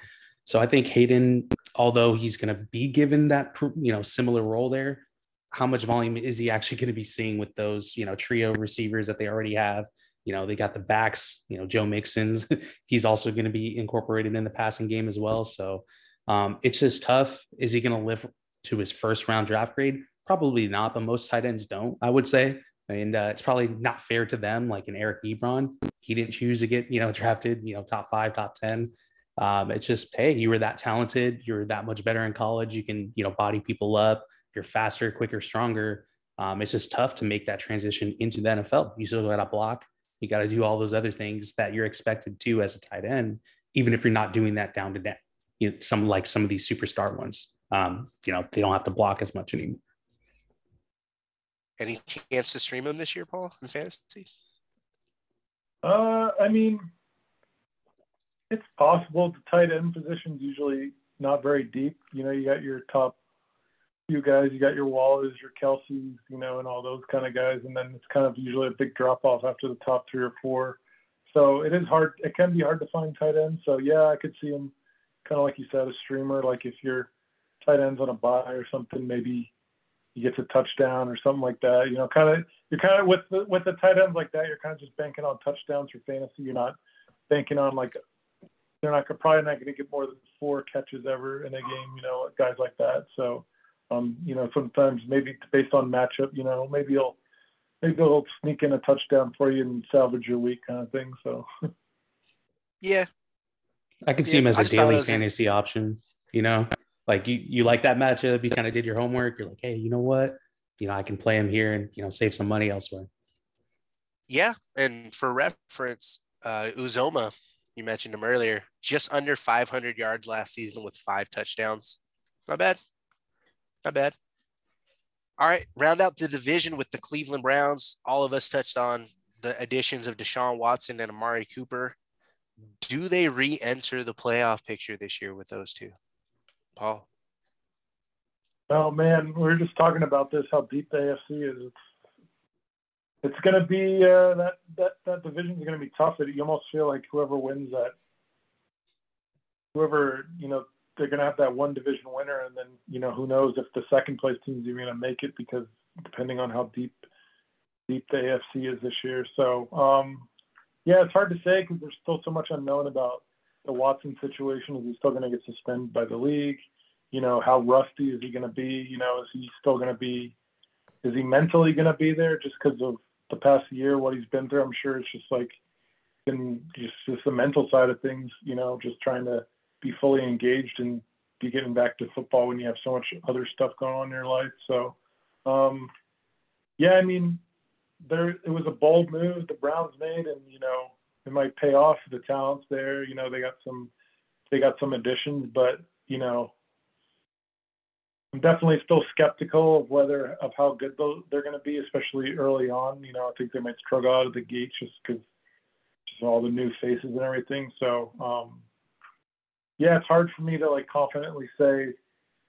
So I think Hayden, although he's going to be given that, you know, similar role there, how much volume is he actually going to be seeing with those, you know, trio receivers that they already have? You know, they got the backs, you know, Joe Mixon's, he's also going to be incorporated in the passing game as well. So um, it's just tough. Is he going to live to his first round draft grade? Probably not, but most tight ends don't, I would say. And uh, it's probably not fair to them. Like an Eric Ebron, he didn't choose to get, you know, drafted, you know, top five, top ten. Um, it's just, hey, you were that talented. You're that much better in college. You can, you know, body people up. You're faster, quicker, stronger. Um, it's just tough to make that transition into the N F L. You still got to block. You got to do all those other things that you're expected to as a tight end, even if you're not doing that down to down. You know, some like some of these superstar ones, um, you know, they don't have to block as much anymore. Any chance to stream him this year, Paul, in fantasy? Uh, I mean, it's possible. The tight end position's usually not very deep. You know, you got your top few guys, you got your Wallers, your Kelce's, you know, and all those kind of guys. And then it's kind of usually a big drop-off after the top three or four. So it is hard. It can be hard to find tight ends. So, yeah, I could see him kind of like you said, a streamer. Like if your tight end's on a bye or something, maybe he gets a touchdown or something like that. You know, kind of you're kind of with the, with the tight ends like that, you're kind of just banking on touchdowns for fantasy. You're not banking on like they're not probably not going to get more than four catches ever in a game. You know, guys like that. So, um, you know, sometimes maybe based on matchup, you know, maybe he'll maybe he'll sneak in a touchdown for you and salvage your week kind of thing. So, yeah, I can see yeah, him as I a daily fantasy a... option. You know. Like you, you like that matchup. You kind of did your homework. You're like, hey, you know what? You know, I can play him here and, you know, save some money elsewhere. Yeah. And for reference, uh, Uzoma, you mentioned him earlier, just under five hundred yards last season with five touchdowns. Not bad. Not bad. All right. Round out the division with the Cleveland Browns. All of us touched on the additions of Deshaun Watson and Amari Cooper. Do they re-enter the playoff picture this year with those two? Paul. Oh man, we were just talking about this. How deep the A F C is. It's, it's going to be uh, that that that division is going to be tough. You almost feel like whoever wins that, whoever you know, they're going to have that one division winner, and then you know who knows if the second place team's even going to make it because depending on how deep deep the A F C is this year. So um, yeah, it's hard to say because there's still so much unknown about the Watson situation. Is he still going to get suspended by the league? You know, how rusty is he going to be? You know, is he still going to be, is he mentally going to be there just because of the past year, what he's been through? I'm sure it's just like, been just, just the mental side of things, you know, just trying to be fully engaged and be getting back to football when you have so much other stuff going on in your life. So, um, yeah, I mean, there, it was a bold move the Browns made and, you know, it might pay off. The talent's there. You know, they got some, they got some additions, but you know, I'm definitely still skeptical of whether of how good they're going to be, especially early on. You know, I think they might struggle out of the gate just because just all the new faces and everything. So, um, yeah, it's hard for me to like confidently say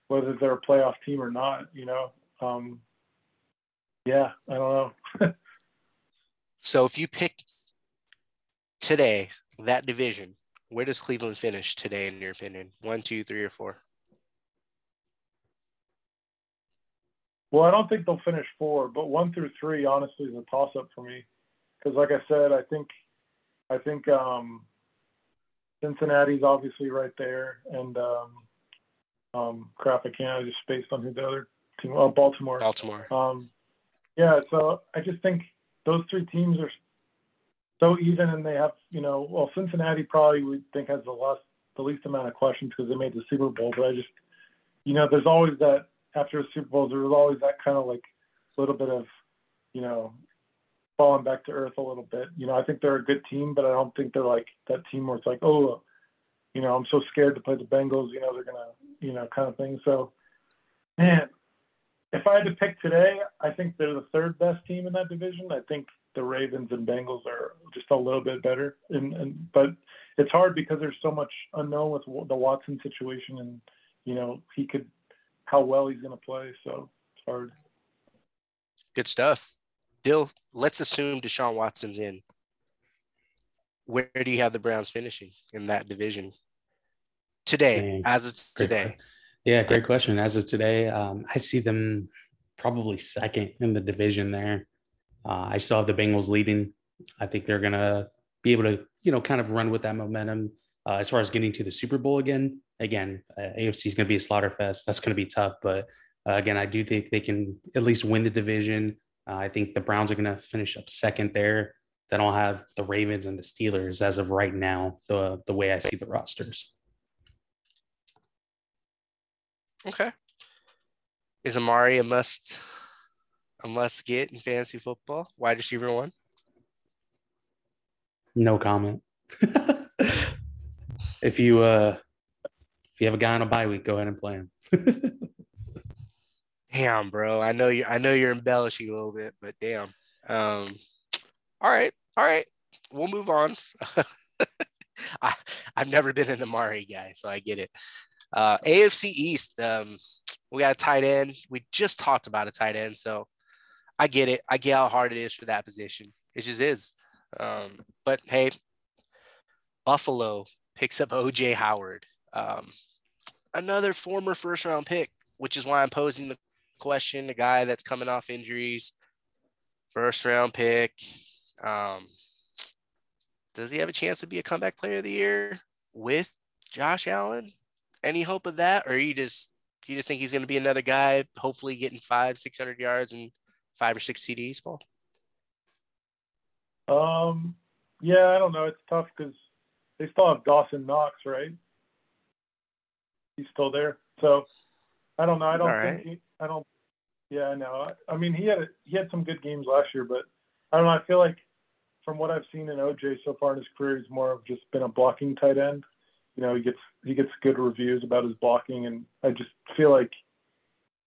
whether they're a playoff team or not. You know, um, yeah, I don't know. So if you pick today, that division, where does Cleveland finish today, in your opinion? One, two, three, or four? Well, I don't think they'll finish four, but one through three, honestly, is a toss-up for me. Because, like I said, I think, I think um, Cincinnati's obviously right there, and um, um, crap, I can't. I just spaced on who the other team. Oh, Baltimore. Baltimore. Um, yeah. So I just think those three teams are so even, and they have, you know, well, Cincinnati probably we think has the least, the least amount of questions because they made the Super Bowl. But I just, you know, there's always that after a Super Bowl, there was always that kind of like little bit of, you know, falling back to earth a little bit. You know, I think they're a good team, but I don't think they're like that team where it's like, oh, you know, I'm so scared to play the Bengals. You know, they're gonna, you know, kind of thing. So, man, if I had to pick today, I think they're the third best team in that division. I think the Ravens and Bengals are just a little bit better. And, and but it's hard because there's so much unknown with the Watson situation and, you know, he could, how well he's going to play. So it's hard. Good stuff. Dill, let's assume Deshaun Watson's in. Where do you have the Browns finishing in that division today, as of today? Yeah, great question. As of today, um, I see them probably second in the division there. Uh, I still have the Bengals leading. I think they're going to be able to, you know, kind of run with that momentum uh, as far as getting to the Super Bowl again. Again, uh, A F C is going to be a slaughter fest. That's going to be tough. But uh, again, I do think they can at least win the division. Uh, I think the Browns are going to finish up second there. Then I'll have the Ravens and the Steelers as of right now, the the way I see the rosters. Okay. Is Amari a must, a must get in fantasy football? Wide receiver one? No comment. If you uh, if you have a guy on a bye week, go ahead and play him. Damn, bro. I know you. I know you're embellishing a little bit, but damn. Um, all right, all right. We'll move on. I I've never been an Amari guy, so I get it. Uh, A F C East. Um, we got a tight end. We just talked about a tight end, so I get it. I get how hard it is for that position. It just is. Um, but hey, Buffalo picks up O J Howard, um, another former first round pick, which is why I'm posing the question, the guy that's coming off injuries, first round pick. Um, does he have a chance to be a comeback player of the year with Josh Allen? Any hope of that? Or you just, you just think he's going to be another guy, hopefully getting five, six hundred yards and five or six C Ds, Paul? Um, yeah, I don't know. It's tough because they still have Dawson Knox, right? He's still there. So I don't know. I don't right. think he, I don't, yeah, I know. I, I mean, he had, a, he had some good games last year, but I don't know. I feel like from what I've seen in O J so far in his career, he's more of just been a blocking tight end. You know, he gets, he gets good reviews about his blocking, and I just feel like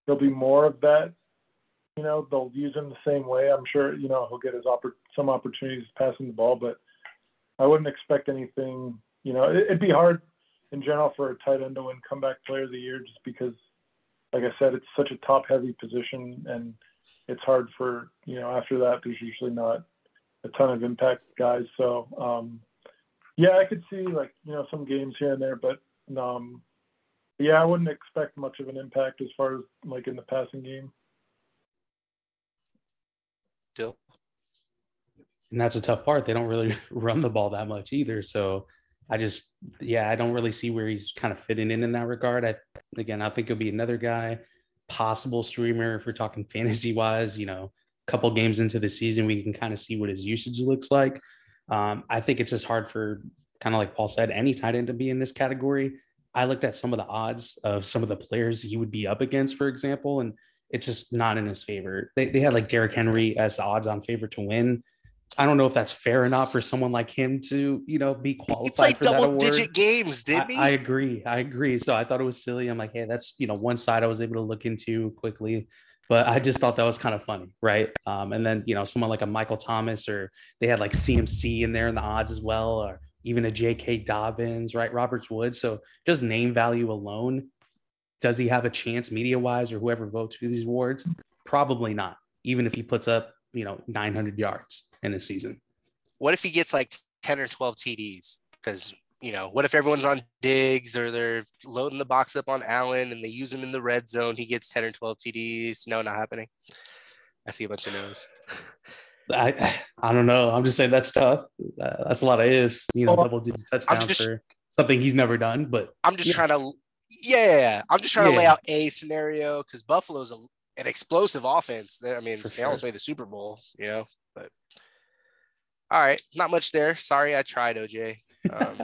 there'll be more of that. You know, they'll use him the same way. I'm sure, you know, he'll get his oppor- some opportunities passing the ball, but I wouldn't expect anything. You know, it, it'd be hard in general for a tight end to win comeback player of the year just because, like I said, it's such a top-heavy position, and it's hard for, you know, after that there's usually not a ton of impact guys. So, um, yeah, I could see, like, you know, some games here and there, but, um, yeah, I wouldn't expect much of an impact as far as, like, in the passing game. Still. And that's a tough part. They don't really run the ball that much either. So I just, yeah, I don't really see where he's kind of fitting in in that regard. I, again, I think he'll be another guy, possible streamer. If we're talking fantasy wise, you know, a couple games into the season, we can kind of see what his usage looks like. Um, I think it's just hard for, kind of like Paul said, any tight end to be in this category. I looked at some of the odds of some of the players he would be up against, for example, and it's just not in his favor. They they had like Derrick Henry as the odds on favorite to win. I don't know if that's fair enough for someone like him to, you know, be qualified he for that award. He played double-digit games, didn't he? I, I agree. I agree. So I thought it was silly. I'm like, hey, that's, you know, one side I was able to look into quickly. But I just thought that was kind of funny, right? Um, and then, you know, someone like a Michael Thomas, or they had like C M C in there in the odds as well, or even a J K. Dobbins, right? Robert Woods. So just name value alone. Does he have a chance media-wise, or whoever votes for these awards? Probably not, even if he puts up, you know, nine hundred yards in a season. What if he gets like ten or twelve T Ds? Because, you know, what if everyone's on Diggs, or they're loading the box up on Allen and they use him in the red zone? He gets ten or twelve T Ds. No, not happening. I see a bunch of no's. I I don't know. I'm just saying that's tough. Uh, that's a lot of ifs, you know, well, double-digit touchdowns for something he's never done. But I'm just yeah. trying to – Yeah, I'm just trying yeah. to lay out a scenario, because Buffalo's a, an explosive offense. They're, I mean, For they sure. almost made the Super Bowl, you know. But all right, not much there. Sorry, I tried, O J. Um,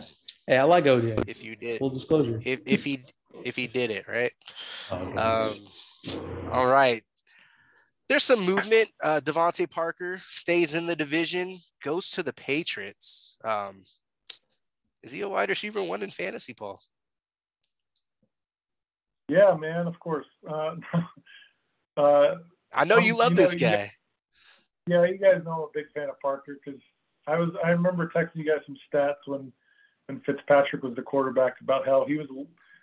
hey, I like O J. If you did, full disclosure. If if he if he did it right. Oh, um, all right. There's some movement. Uh, DeVante Parker stays in the division, goes to the Patriots. Um, is he a wide receiver one in fantasy, Paul? Yeah, man, of course. Uh, uh, I know you love you know, this guy. You guys, yeah, you guys know I'm a big fan of Parker, because I was. I remember texting you guys some stats when, when Fitzpatrick was the quarterback, about how he was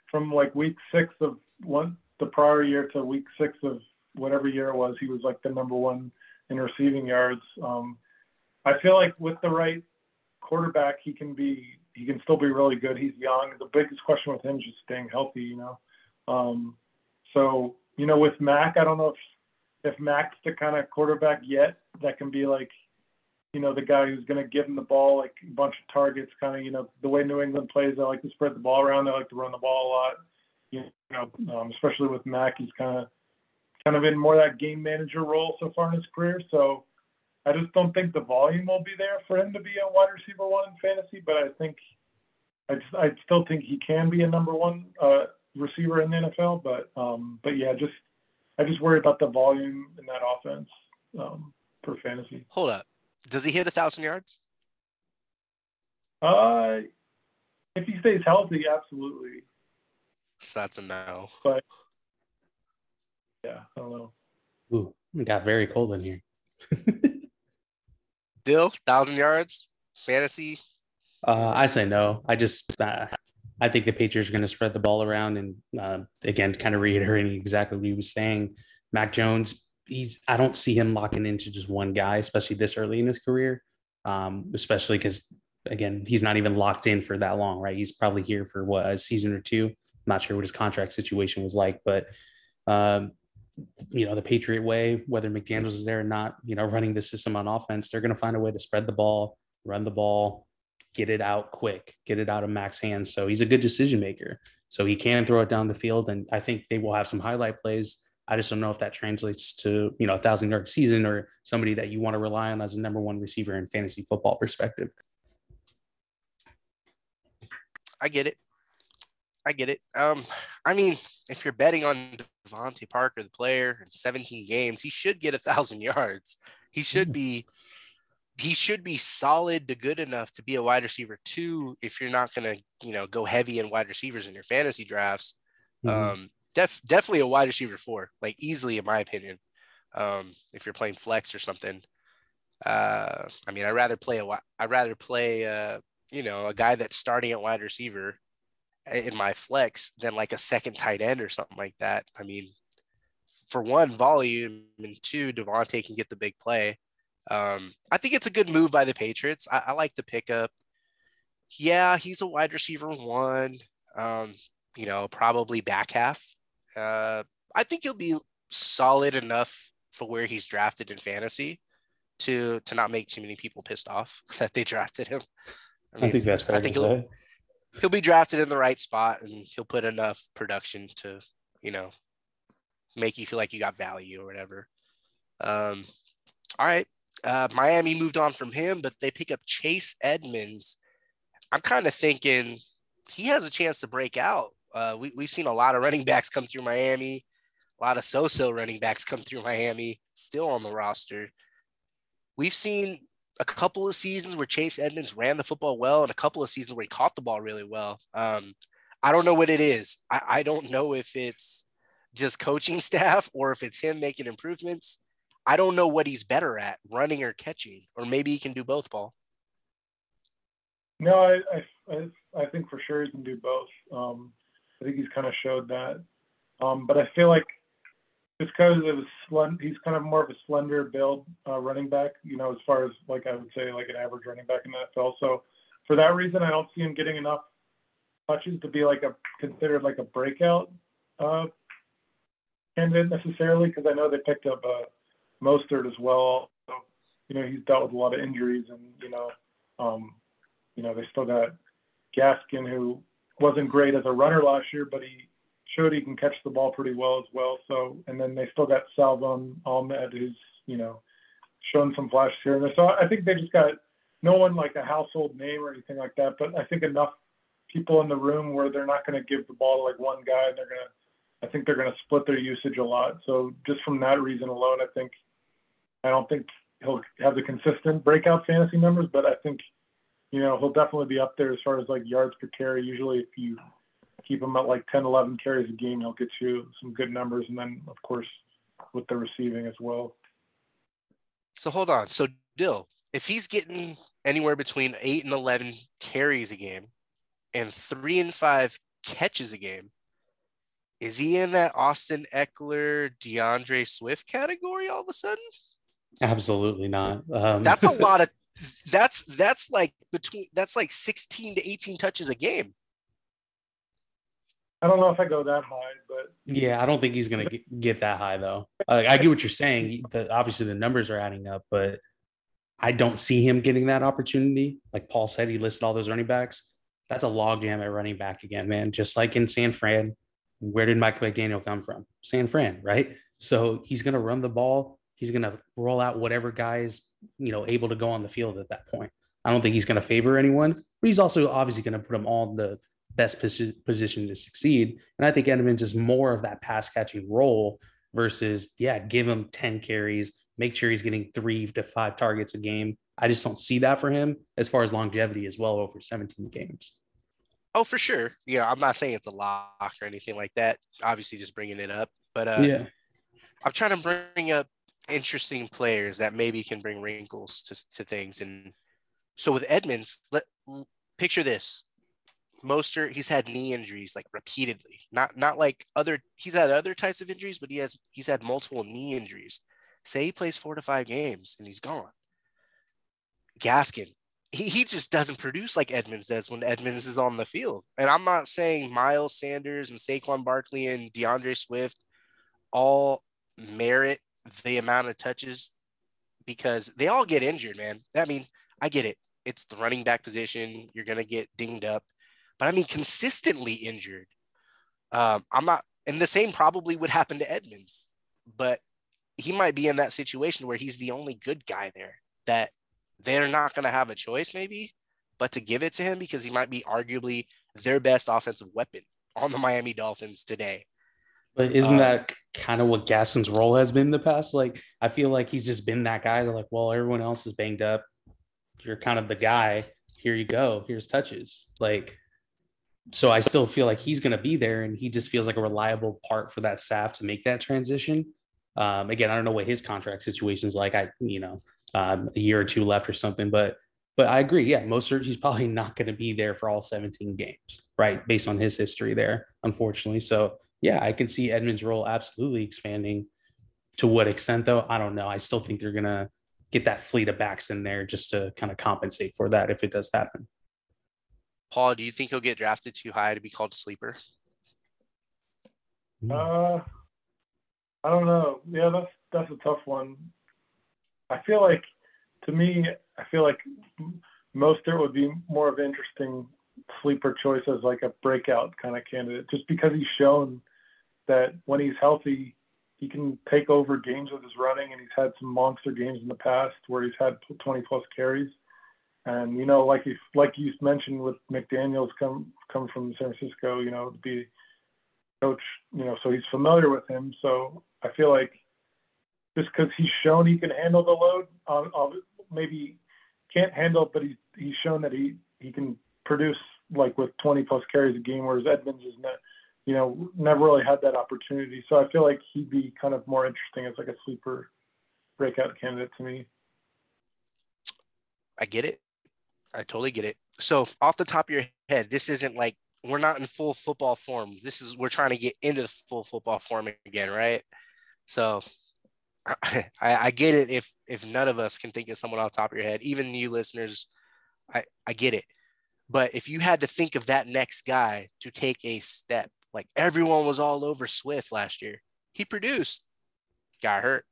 from like week six of one the prior year to week six of whatever year it was. He was like the number one in receiving yards. Um, I feel like with the right quarterback, he can be, he can still be really good. He's young. The biggest question with him is just staying healthy, you know? Um, so, you know, with Mac, I don't know if, if Mac's the kind of quarterback yet that can be like, you know, the guy who's going to give him the ball, like a bunch of targets, kind of, you know, the way New England plays, I like to spread the ball around. I like to run the ball a lot, you know, um, especially with Mac, he's kind of, kind of in more that game manager role so far in his career. So I just don't think the volume will be there for him to be a wide receiver one in fantasy, but I think I just, I still think he can be a number one uh, receiver in the N F L. But, um, but yeah, just, I just worry about the volume in that offense um, for fantasy. Hold up. Does he hit a thousand yards? Uh, if he stays healthy, absolutely. So that's a no. But yeah, I don't know. Ooh, it got very cold in here. Still, thousand yards, fantasy. Uh, I say no. I just, uh, I think the Patriots are going to spread the ball around, and uh, again, kind of reiterating exactly what he was saying. Mac Jones. He's, I don't see him locking into just one guy, especially this early in his career, um, especially because, again, he's not even locked in for that long, right? He's probably here for, what, a season or two? I'm not sure what his contract situation was like, but, um, you know, the Patriot way, whether McDaniels is there or not, you know, running the system on offense, they're going to find a way to spread the ball, run the ball, get it out quick, get it out of Mac's hands. So he's a good decision maker. So he can throw it down the field, and I think they will have some highlight plays. I just don't know if that translates to, you know, a thousand yard season or somebody that you want to rely on as a number one receiver in fantasy football perspective. I get it. I get it. Um, I mean, if you're betting on DeVante Parker, the player, in seventeen games, he should get a thousand yards. He should be, he should be solid to good enough to be a wide receiver too. If you're not going to, you know, go heavy in wide receivers in your fantasy drafts, mm-hmm. um, Def, definitely a wide receiver four, like easily in my opinion. Um, if you're playing flex or something, uh, I mean, I'd rather play a I'd rather play uh, you know, a guy that's starting at wide receiver in my flex than like a second tight end or something like that. I mean, for one, volume, and two, Devontae can get the big play. Um, I think it's a good move by the Patriots. I, I like the pickup. Yeah, he's a wide receiver one. Um, you know, probably back half. Uh, I think he'll be solid enough for where he's drafted in fantasy to to not make too many people pissed off that they drafted him. I, mean, I think that's fair. I think he'll, he'll be drafted in the right spot, and he'll put enough production to, you know, make you feel like you got value or whatever. Um, all right. Uh, Miami moved on from him, but they pick up Chase Edmonds. I'm kind of thinking he has a chance to break out. Uh, we, we've seen a lot of running backs come through Miami, a lot of so-so running backs come through Miami, still on the roster. We've seen a couple of seasons where Chase Edmonds ran the football well and a couple of seasons where he caught the ball really well. Um, I don't know what it is. I, I don't know if it's just coaching staff or if it's him making improvements. I don't know what he's better at, running or catching, or maybe he can do both, Paul. No, I I, I think for sure he can do both. Um I think he's kind of showed that. Um, but I feel like just because it was slend- he's kind of more of a slender build uh, running back, you know, as far as, like, I would say, like an average running back in the N F L. So for that reason, I don't see him getting enough touches to be like a considered like a breakout uh, candidate necessarily, because I know they picked up uh, Mostert as well. So, you know, he's dealt with a lot of injuries, and, you know, um, you know, they still got Gaskin, who wasn't great as a runner last year, but he showed he can catch the ball pretty well as well. So, and then they still got Salvon Ahmed, who's, you know, shown some flashes here and there. So I think they just got no one like a household name or anything like that, but I think enough people in the room where they're not going to give the ball to like one guy. They're going to, I think they're going to split their usage a lot. So just from that reason alone, I think, I don't think he'll have the consistent breakout fantasy numbers, but I think, you know, he'll definitely be up there as far as like yards per carry. Usually if you keep him at like ten, eleven carries a game, he'll get you some good numbers. And then, of course, with the receiving as well. So hold on. So Dill, if he's getting anywhere between eight and eleven carries a game and three and five catches a game, is he in that Austin Ekeler, DeAndre Swift category all of a sudden? Absolutely not. Um, that's a lot of that's that's like between that's like sixteen to eighteen touches a game. I don't know if I go that high, but yeah, I don't think he's going to get that high though. Uh, I get what you're saying. The, obviously, the numbers are adding up, but I don't see him getting that opportunity. Like Paul said, he listed all those running backs. That's a logjam at running back again, man. Just like in San Fran, where did Mike McDaniel come from? San Fran, right? So he's going to run the ball. He's going to roll out whatever guy is, you know, able to go on the field at that point. I don't think he's going to favor anyone, but he's also obviously going to put them all in the best position to succeed. And I think Edmonds is more of that pass catching role versus, yeah, give him ten carries, make sure he's getting three to five targets a game. I just don't see that for him as far as longevity as well over seventeen games. Oh, for sure. You know, I'm not saying it's a lock or anything like that. Obviously just bringing it up, but uh, yeah. I'm trying to bring up interesting players that maybe can bring wrinkles to, to things. And so with Edmonds, let picture this. Mostert, he's had knee injuries like repeatedly. Not not like other he's had other types of injuries, but he has he's had multiple knee injuries. Say he plays four to five games and he's gone. Gaskin, he, he just doesn't produce like Edmonds does when Edmonds is on the field. And I'm not saying Miles Sanders and Saquon Barkley and DeAndre Swift all merit the amount of touches because they all get injured, man. I mean, I get it. It's the running back position. You're going to get dinged up. But I mean, consistently injured. Um, I'm not, and the same probably would happen to Edmonds, but he might be in that situation where he's the only good guy there that they're not going to have a choice maybe, but to give it to him because he might be arguably their best offensive weapon on the Miami Dolphins today. But isn't um, that kind of what Gaskin's role has been in the past? Like, I feel like he's just been that guy. They're like, well, everyone else is banged up. You're kind of the guy. Here you go. Here's touches. Like, so I still feel like he's going to be there, and he just feels like a reliable part for that staff to make that transition. Um, again, I don't know what his contract situation is like. I, you know, um, a year or two left or something. But, but I agree. Yeah, Mostert, he's probably not going to be there for all seventeen games, right? Based on his history there, unfortunately. So yeah, I can see Edmonds' role absolutely expanding. To what extent, though, I don't know. I still think they're going to get that fleet of backs in there just to kind of compensate for that if it does happen. Paul, do you think he'll get drafted too high to be called a sleeper? Uh, I don't know. Yeah, that's that's a tough one. I feel like, to me, I feel like Mostert would be more of an interesting sleeper choice as like a breakout kind of candidate, just because he's shown that when he's healthy, he can take over games with his running, and he's had some monster games in the past where he's had twenty-plus carries. And, you know, like you, like you mentioned with McDaniels come, come from San Francisco, you know, to be coach, you know, so he's familiar with him. So I feel like just because he's shown he can handle the load, um, um, maybe can't handle it, but he's, he's shown that he, he can produce like with twenty-plus carries a game, whereas Edmonds is not, you know, never really had that opportunity. So I feel like he'd be kind of more interesting as like a sleeper breakout candidate to me. I get it. I totally get it. So off the top of your head, this isn't like we're not in full football form. This is we're trying to get into the full football form again, right? So I, I get it if if none of us can think of someone off the top of your head, even you listeners, I, I get it. But if you had to think of that next guy to take a step, like everyone was all over Swift last year. He produced, got hurt.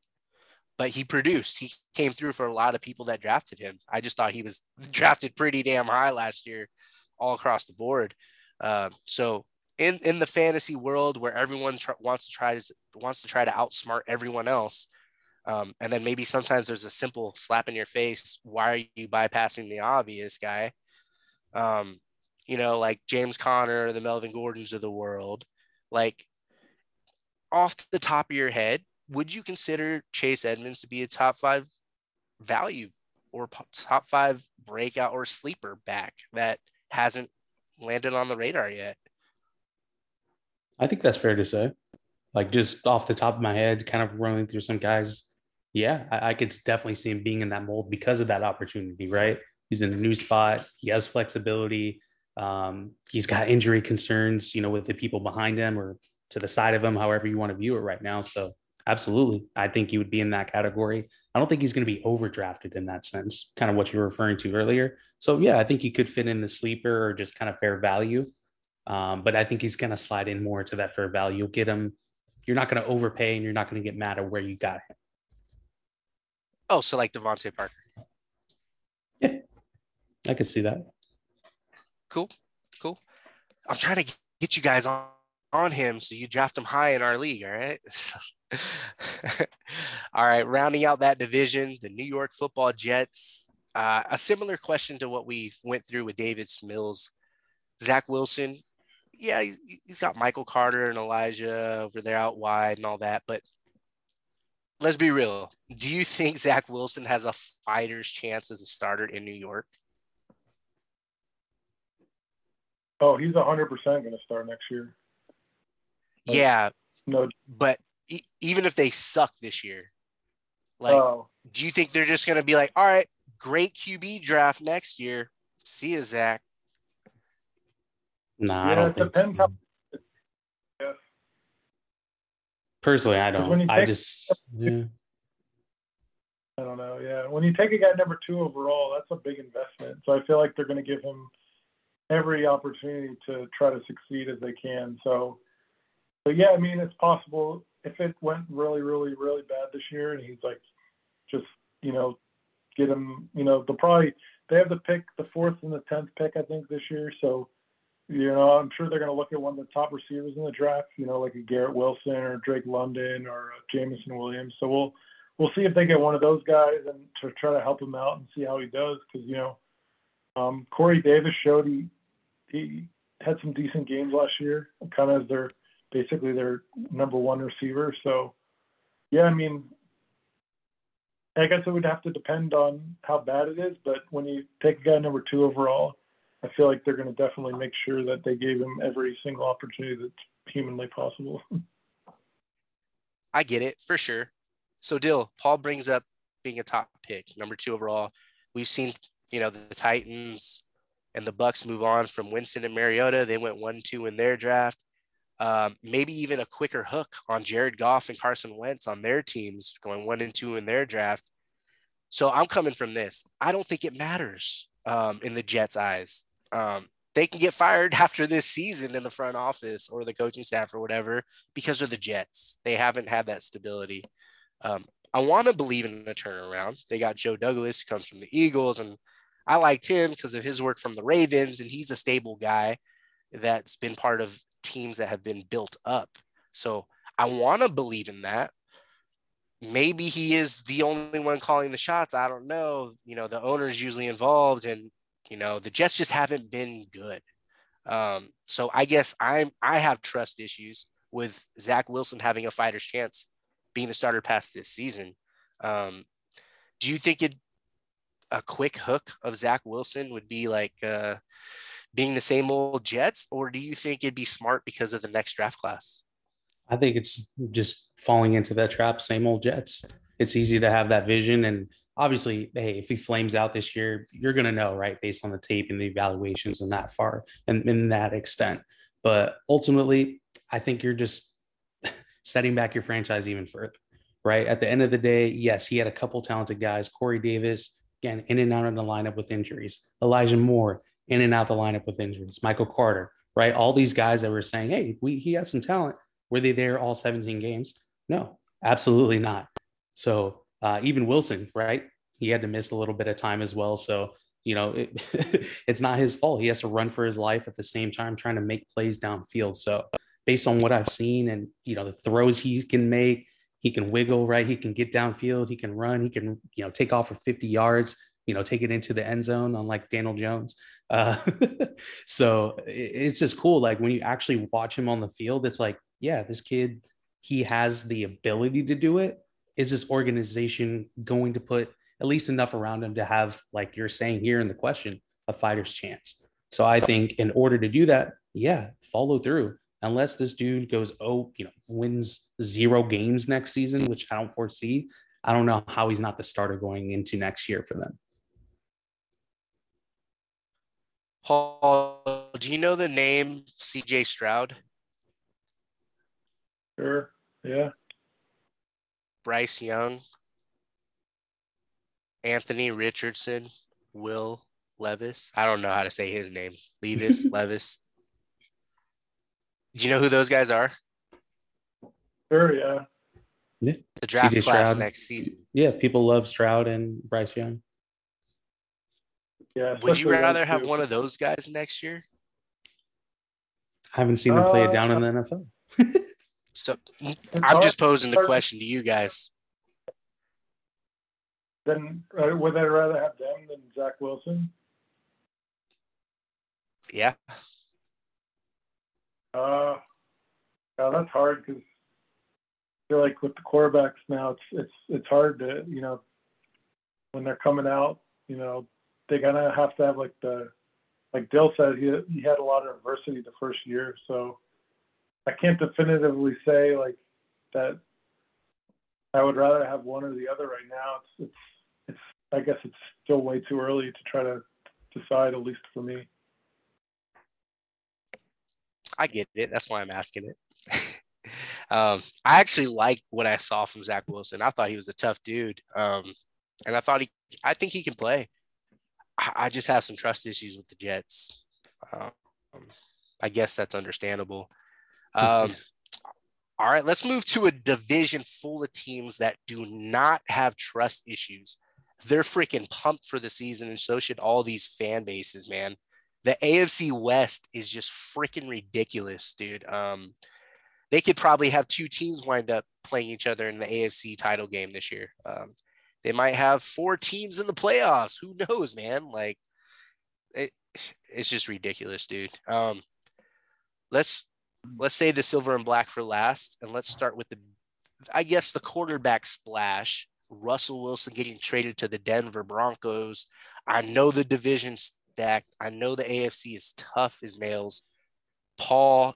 But he produced. He came through for a lot of people that drafted him. I just thought he was drafted pretty damn high last year, all across the board. Uh, so in, in the fantasy world where everyone tr- wants to try to wants to try to outsmart everyone else, um, and then maybe sometimes there's a simple slap in your face. Why are you bypassing the obvious guy? Um, you know, like James Conner, the Melvin Gordons of the world. Like off the top of your head, would you consider Chase Edmonds to be a top five value or top five breakout or sleeper back that hasn't landed on the radar yet? I think that's fair to say. Like just off the top of my head, kind of running through some guys. Yeah, I, I could definitely see him being in that mold because of that opportunity, right? He's in a new spot. He has flexibility. Um, he's got injury concerns, you know, with the people behind him or to the side of him, however you want to view it right now. So Absolutely. I think he would be in that category. I don't think he's going to be overdrafted in that sense, kind of what you were referring to earlier. So, yeah, I think he could fit in the sleeper or just kind of fair value. Um, but I think he's going to slide in more to that fair value. You'll get him. You're not going to overpay, and you're not going to get mad at where you got him. Oh, so like DeVante Parker. Yeah, I could see that. Cool, cool. I'm trying to get you guys on, on him so you draft him high in our league, all right? All right, rounding out that division, the New York Football Jets. Uh, a similar question to what we went through with Davis Mills. Zach Wilson, yeah, he's, he's got Michael Carter and Elijah over there out wide and all that, but let's be real. Do you think Zach Wilson has a fighter's chance as a starter in New York? Oh, he's one hundred percent going to start next year. Like, yeah, no, but e- even if they suck this year, like, oh. do you think they're just going to be like, all right, great Q B draft next year. See you, Zach. No, nah, yeah, I don't think so. How- yeah. Personally, I don't. I just – yeah. I don't know, yeah. When you take a guy number two overall, that's a big investment. So I feel like they're going to give him every opportunity to try to succeed as they can. So, but, yeah, I mean, it's possible if it went really, really, really bad this year and he's like just, you know, get him – you know, they'll probably – they have the pick, the fourth and the tenth pick, I think, this year. So, you know, I'm sure they're going to look at one of the top receivers in the draft, you know, like a Garrett Wilson or Drake London or Jameson Williams. So we'll we'll see if they get one of those guys and to try to help him out and see how he does. Because, you know, um, Corey Davis showed he he had some decent games last year, kind of as their basically their number one receiver. So, yeah, I mean, I guess it would have to depend on how bad it is. But when you take a guy number two overall, I feel like they're going to definitely make sure that they gave him every single opportunity that's humanly possible. I get it for sure. So Dill, Paul brings up being a top pick, number two overall. We've seen, you know, the Titans and the Bucks move on from Winston and Mariota. They went one, two in their draft. Um, maybe even a quicker hook on Jared Goff and Carson Wentz on their teams going one and two in their draft. So I'm coming from this. I don't think it matters um, in the Jets' eyes. Um, they can get fired after this season in the front office or the coaching staff or whatever, because of the Jets. They haven't had that stability. Um, I want to believe in a turnaround. They got Joe Douglas, who comes from the Eagles, and I liked him because of his work from the Ravens, and he's a stable guy that's been part of teams that have been built up. So I want to believe in that. Maybe he is the only one calling the shots. I don't know. You know, the owner's usually involved, and, you know, the Jets just haven't been good. Um, so I guess I'm, I have trust issues with Zach Wilson having a fighter's chance being the starter past this season. Um, do you think it, a quick hook of Zach Wilson would be like uh, being the same old Jets, or do you think it'd be smart because of the next draft class? I think it's just falling into that trap, same old Jets. It's easy to have that vision. And obviously, hey, if he flames out this year, you're going to know, right, based on the tape and the evaluations and that far and in that extent. But ultimately, I think you're just setting back your franchise even further, right? At the end of the day, yes, he had a couple talented guys. Corey Davis, again, in and out of the lineup with injuries. Elijah Moore, in and out the lineup with injuries. Michael Carter, right? All these guys that were saying, hey, we he has some talent. Were they there all seventeen games? No, absolutely not. So uh, even Wilson, right? He had to miss a little bit of time as well. So, you know, it, it's not his fault. He has to run for his life at the same time, trying to make plays downfield. So based on what I've seen and, you know, the throws he can make, he can wiggle, right? He can get downfield. He can run. He can, you know, take off for fifty yards, you know, take it into the end zone, unlike Daniel Jones. Uh, so it, it's just cool. Like when you actually watch him on the field, it's like, yeah, this kid, he has the ability to do it. Is this organization going to put at least enough around him to have, like you're saying here in the question, a fighter's chance? So I think in order to do that, yeah, follow through. Unless this dude goes, oh, you know, wins zero games next season, which I don't foresee. I don't know how he's not the starter going into next year for them. Paul, do you know the name C J Stroud? Sure. Yeah. Bryce Young, Anthony Richardson, Will Levis. I don't know how to say his name. Levis, Levis. Do you know who those guys are? Sure, yeah. Yeah. The draft class next season. Yeah, people love Stroud and Bryce Young. Yeah. Would you rather have one of those guys next year? I haven't seen them play it down in the N F L. So I'm just posing the question to you guys. Then uh, would I rather have them than Zach Wilson? Yeah. Uh, yeah, that's hard because I feel like with the quarterbacks now, it's it's it's hard to, you know, when they're coming out, you know, they're gonna have to have like the like Dill said, he he had a lot of adversity the first year, so I can't definitively say like that. I would rather have one or the other right now. It's, it's, it's. I guess it's still way too early to try to decide, at least for me. I get it. That's why I'm asking it. um, I actually liked what I saw from Zach Wilson. I thought he was a tough dude, um, and I thought he. I think he can play. I, I just have some trust issues with the Jets. Um, I guess that's understandable. Um, All right, let's move to a division full of teams that do not have trust issues. They're freaking pumped for the season, and so should all these fan bases, man. The A F C West is just freaking ridiculous, dude. Um, they could probably have two teams wind up playing each other in the A F C title game this year. Um, they might have four teams in the playoffs. Who knows, man? Like, it, it's just ridiculous, dude. Um, let's... Let's say the silver and black for last, and let's start with the, I guess, the quarterback splash, Russell Wilson getting traded to the Denver Broncos. I know the division's stacked. I know the A F C is tough as nails. Paul,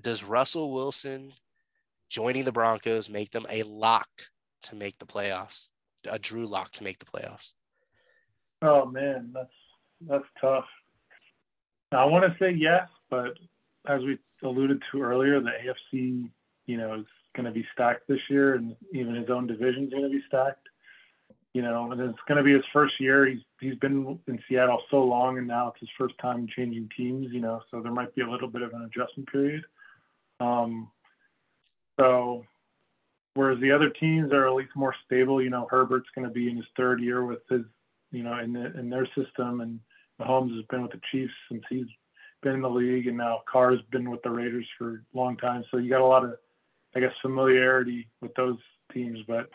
does Russell Wilson joining the Broncos make them a lock to make the playoffs, a Drew lock to make the playoffs? Oh, man, that's that's tough. I want to say yes, but – as we alluded to earlier, the A F C, you know, is going to be stacked this year, and even his own division is going to be stacked. You know, and it's going to be his first year. He's he's been in Seattle so long, and now it's his first time changing teams. You know, so there might be a little bit of an adjustment period. Um, so, whereas the other teams are at least more stable. You know, Herbert's going to be in his third year with his, you know, in the, in their system, and Mahomes has been with the Chiefs since he's been in the league, and now Carr's been with the Raiders for a long time. So you got a lot of, I guess, familiarity with those teams. But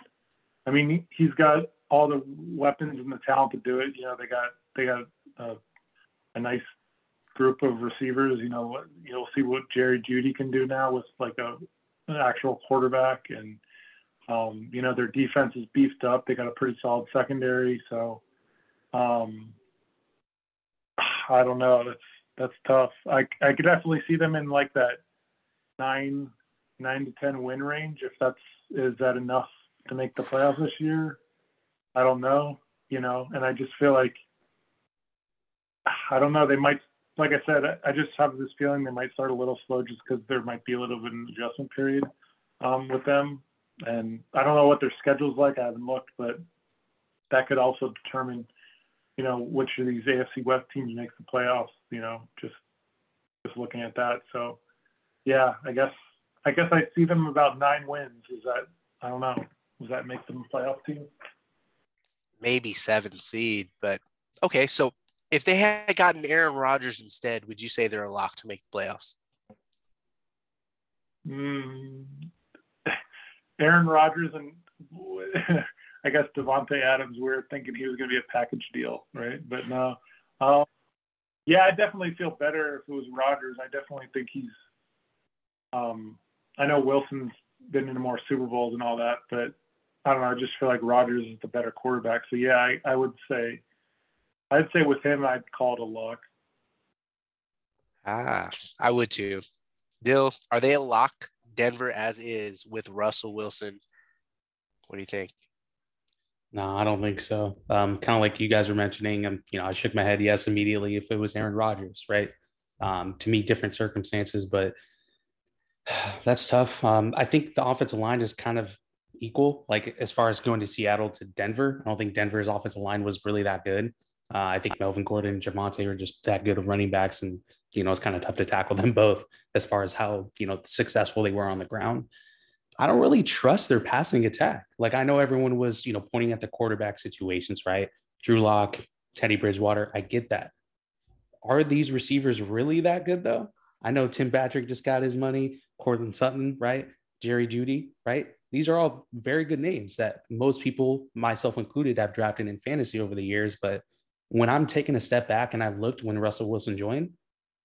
I mean, he's got all the weapons and the talent to do it. You know, they got, they got a, a nice group of receivers. You know, you'll see what Jerry Jeudy can do now with like a, an actual quarterback, and um, you know, their defense is beefed up. They got a pretty solid secondary. So um, I don't know. That's, That's tough. I, I could definitely see them in like that nine nine to ten win range. If that's is that enough to make the playoffs this year? I don't know. You know, and I just feel like I don't know. They might, like I said, I, I just have this feeling they might start a little slow just because there might be a little bit of an adjustment period um, with them. And I don't know what their schedule's like. I haven't looked, but that could also determine, you know, which of these A F C West teams makes the playoffs, you know, just just looking at that. So, yeah, I guess I guess I see them about nine wins. Is that, I don't know, does that make them a playoff team? Maybe seven seed, but okay. So if they had gotten Aaron Rodgers instead, would you say they're a lock to make the playoffs? Mm, Aaron Rodgers and – I guess Davante Adams, we were thinking he was going to be a package deal, right? But no. Um, yeah, I definitely feel better if it was Rodgers. I definitely think he's um, – I know Wilson's been in more Super Bowls and all that, but I don't know. I just feel like Rodgers is the better quarterback. So, yeah, I, I would say – I'd say with him I'd call it a lock. Ah, I would too. Dill, are they a lock? Denver as is with Russell Wilson. What do you think? No, I don't think so. Um, kind of like you guys were mentioning, um, you know, I shook my head yes immediately if it was Aaron Rodgers, right? Um, to me, different circumstances, but that's tough. Um, I think the offensive line is kind of equal, like as far as going to Seattle to Denver. I don't think Denver's offensive line was really that good. Uh, I think Melvin Gordon and Javonte are just that good of running backs, and, you know, it's kind of tough to tackle them both as far as how, you know, successful they were on the ground. I don't really trust their passing attack. Like, I know everyone was, you know, pointing at the quarterback situations, right? Drew Lock, Teddy Bridgewater. I get that. Are these receivers really that good though? I know Tim Patrick just got his money, Cortland Sutton, right? Jerry Jeudy, right? These are all very good names that most people, myself included, have drafted in fantasy over the years. But when I'm taking a step back and I've looked when Russell Wilson joined,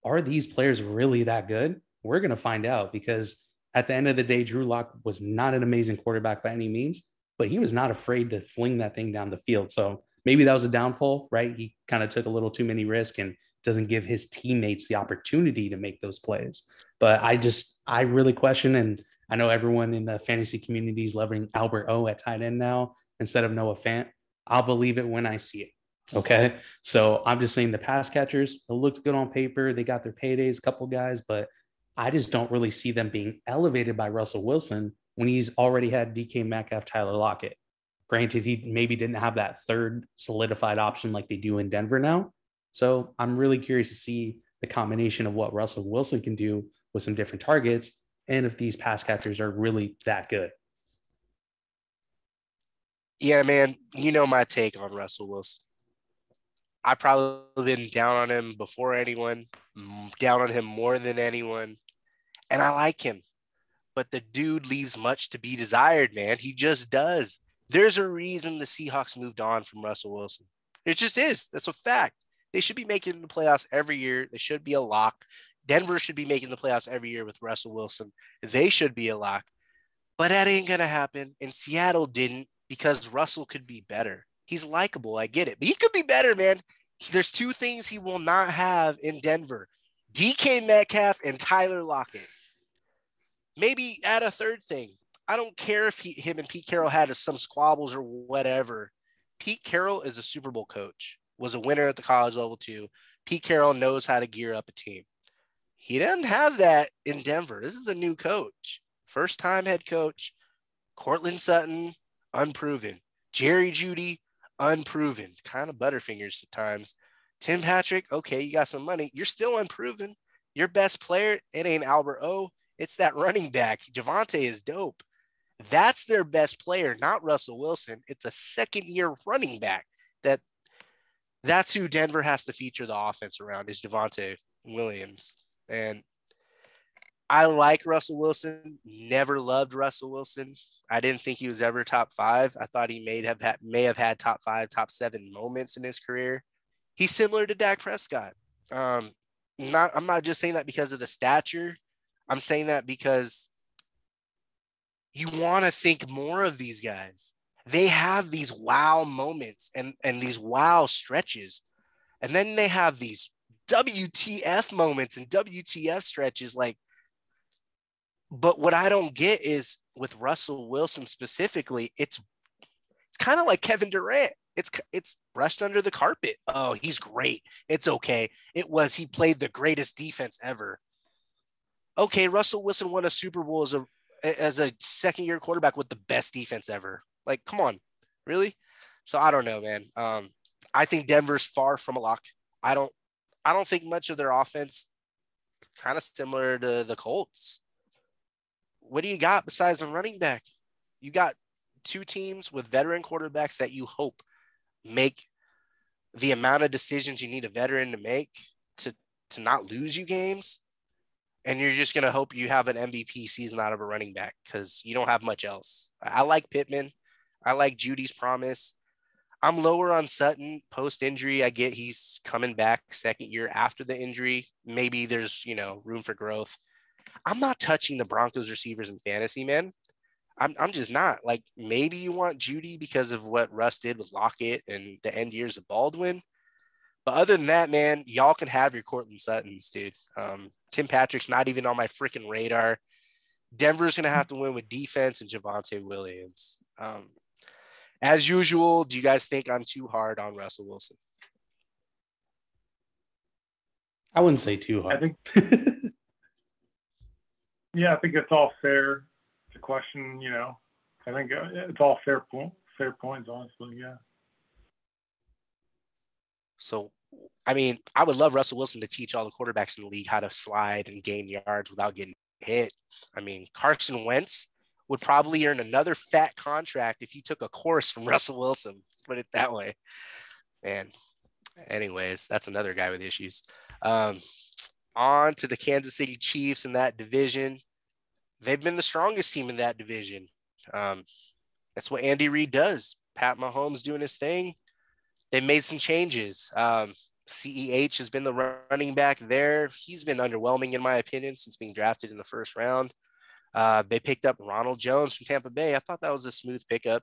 are these players really that good? We're going to find out, because at the end of the day, Drew Lock was not an amazing quarterback by any means, but he was not afraid to fling that thing down the field. So maybe that was a downfall, right? He kind of took a little too many risks and doesn't give his teammates the opportunity to make those plays. But I just, I really question, and I know everyone in the fantasy community is loving Albert O at tight end now instead of Noah Fant. I'll believe it when I see it. Okay. So I'm just saying the pass catchers, it looked good on paper. They got their paydays, a couple guys, but I just don't really see them being elevated by Russell Wilson when he's already had D K Metcalf, Tyler Lockett. Granted, he maybe didn't have that third solidified option like they do in Denver now. So I'm really curious to see the combination of what Russell Wilson can do with some different targets, and if these pass catchers are really that good. Yeah, man, you know my take on Russell Wilson. I've probably been down on him before anyone, down on him more than anyone, and I like him. But the dude leaves much to be desired, man. He just does. There's a reason the Seahawks moved on from Russell Wilson. It just is. That's a fact. They should be making the playoffs every year. They should be a lock. Denver should be making the playoffs every year with Russell Wilson. They should be a lock. But that ain't going to happen. And Seattle didn't, because Russell could be better. He's likable. I get it. But he could be better, man. There's two things he will not have in Denver: D K Metcalf and Tyler Lockett. Maybe add a third thing. I don't care if he, him and Pete Carroll had some squabbles or whatever. Pete Carroll is a Super Bowl coach, was a winner at the college level too. Pete Carroll knows how to gear up a team. He doesn't have that in Denver. This is a new coach. First-time head coach. Cortland Sutton, unproven. Jerry Jeudy, unproven. Kind of butterfingers at times. Tim Patrick, okay, you got some money. You're still unproven. Your best player, it ain't Albert O. It's that running back. Javonte is dope. That's their best player, not Russell Wilson. It's a second-year running back. That, that's who Denver has to feature the offense around, is Davante Williams. And I like Russell Wilson, never loved Russell Wilson. I didn't think he was ever top five. I thought he may have had, may have had top five, top seven moments in his career. He's similar to Dak Prescott. Um, not, I'm not just saying that because of the stature. I'm saying that because you want to think more of these guys. They have these wow moments and, and these wow stretches. And then they have these W T F moments and W T F stretches. Like, but what I don't get is with Russell Wilson specifically, it's, it's kind of like Kevin Durant. It's, it's brushed under the carpet. Oh, he's great. It's okay. It was, he played the greatest defense ever. Okay. Russell Wilson won a Super Bowl as a, as a second year quarterback with the best defense ever. Like, come on, really? So I don't know, man. Um, I think Denver's far from a lock. I don't, I don't think much of their offense, kind of similar to the Colts. What do you got besides a running back? You got two teams with veteran quarterbacks that you hope make the amount of decisions you need a veteran to make to, to not lose you games. And you're just going to hope you have an M V P season out of a running back, because you don't have much else. I like Pittman. I like Judy's promise. I'm lower on Sutton post-injury. I get he's coming back second year after the injury. Maybe there's, you know, room for growth. I'm not touching the Broncos receivers in fantasy, man. I'm I'm just not. Like, maybe you want Jeudy because of what Russ did with Lockett and the end years of Baldwin. But other than that, man, y'all can have your Cortland Suttons, dude. Um, Tim Patrick's not even on my freaking radar. Denver's going to have to win with defense and Javonte Williams. Um As usual, do you guys think I'm too hard on Russell Wilson? I wouldn't say too hard. I think, yeah, I think it's all fair to question, you know, I think it's all fair point, fair points, honestly, yeah. So, I mean, I would love Russell Wilson to teach all the quarterbacks in the league how to slide and gain yards without getting hit. I mean, Carson Wentz would probably earn another fat contract if he took a course from Russell Wilson. Let's put it that way. And anyways, that's another guy with issues. Um, on to the Kansas City Chiefs in that division. They've been the strongest team in that division. Um, that's what Andy Reid does. Pat Mahomes doing his thing. They made some changes. Um, C E H has been the running back there. He's been underwhelming, in my opinion, since being drafted in the first round. Uh, they picked up Ronald Jones from Tampa Bay. I thought that was a smooth pickup.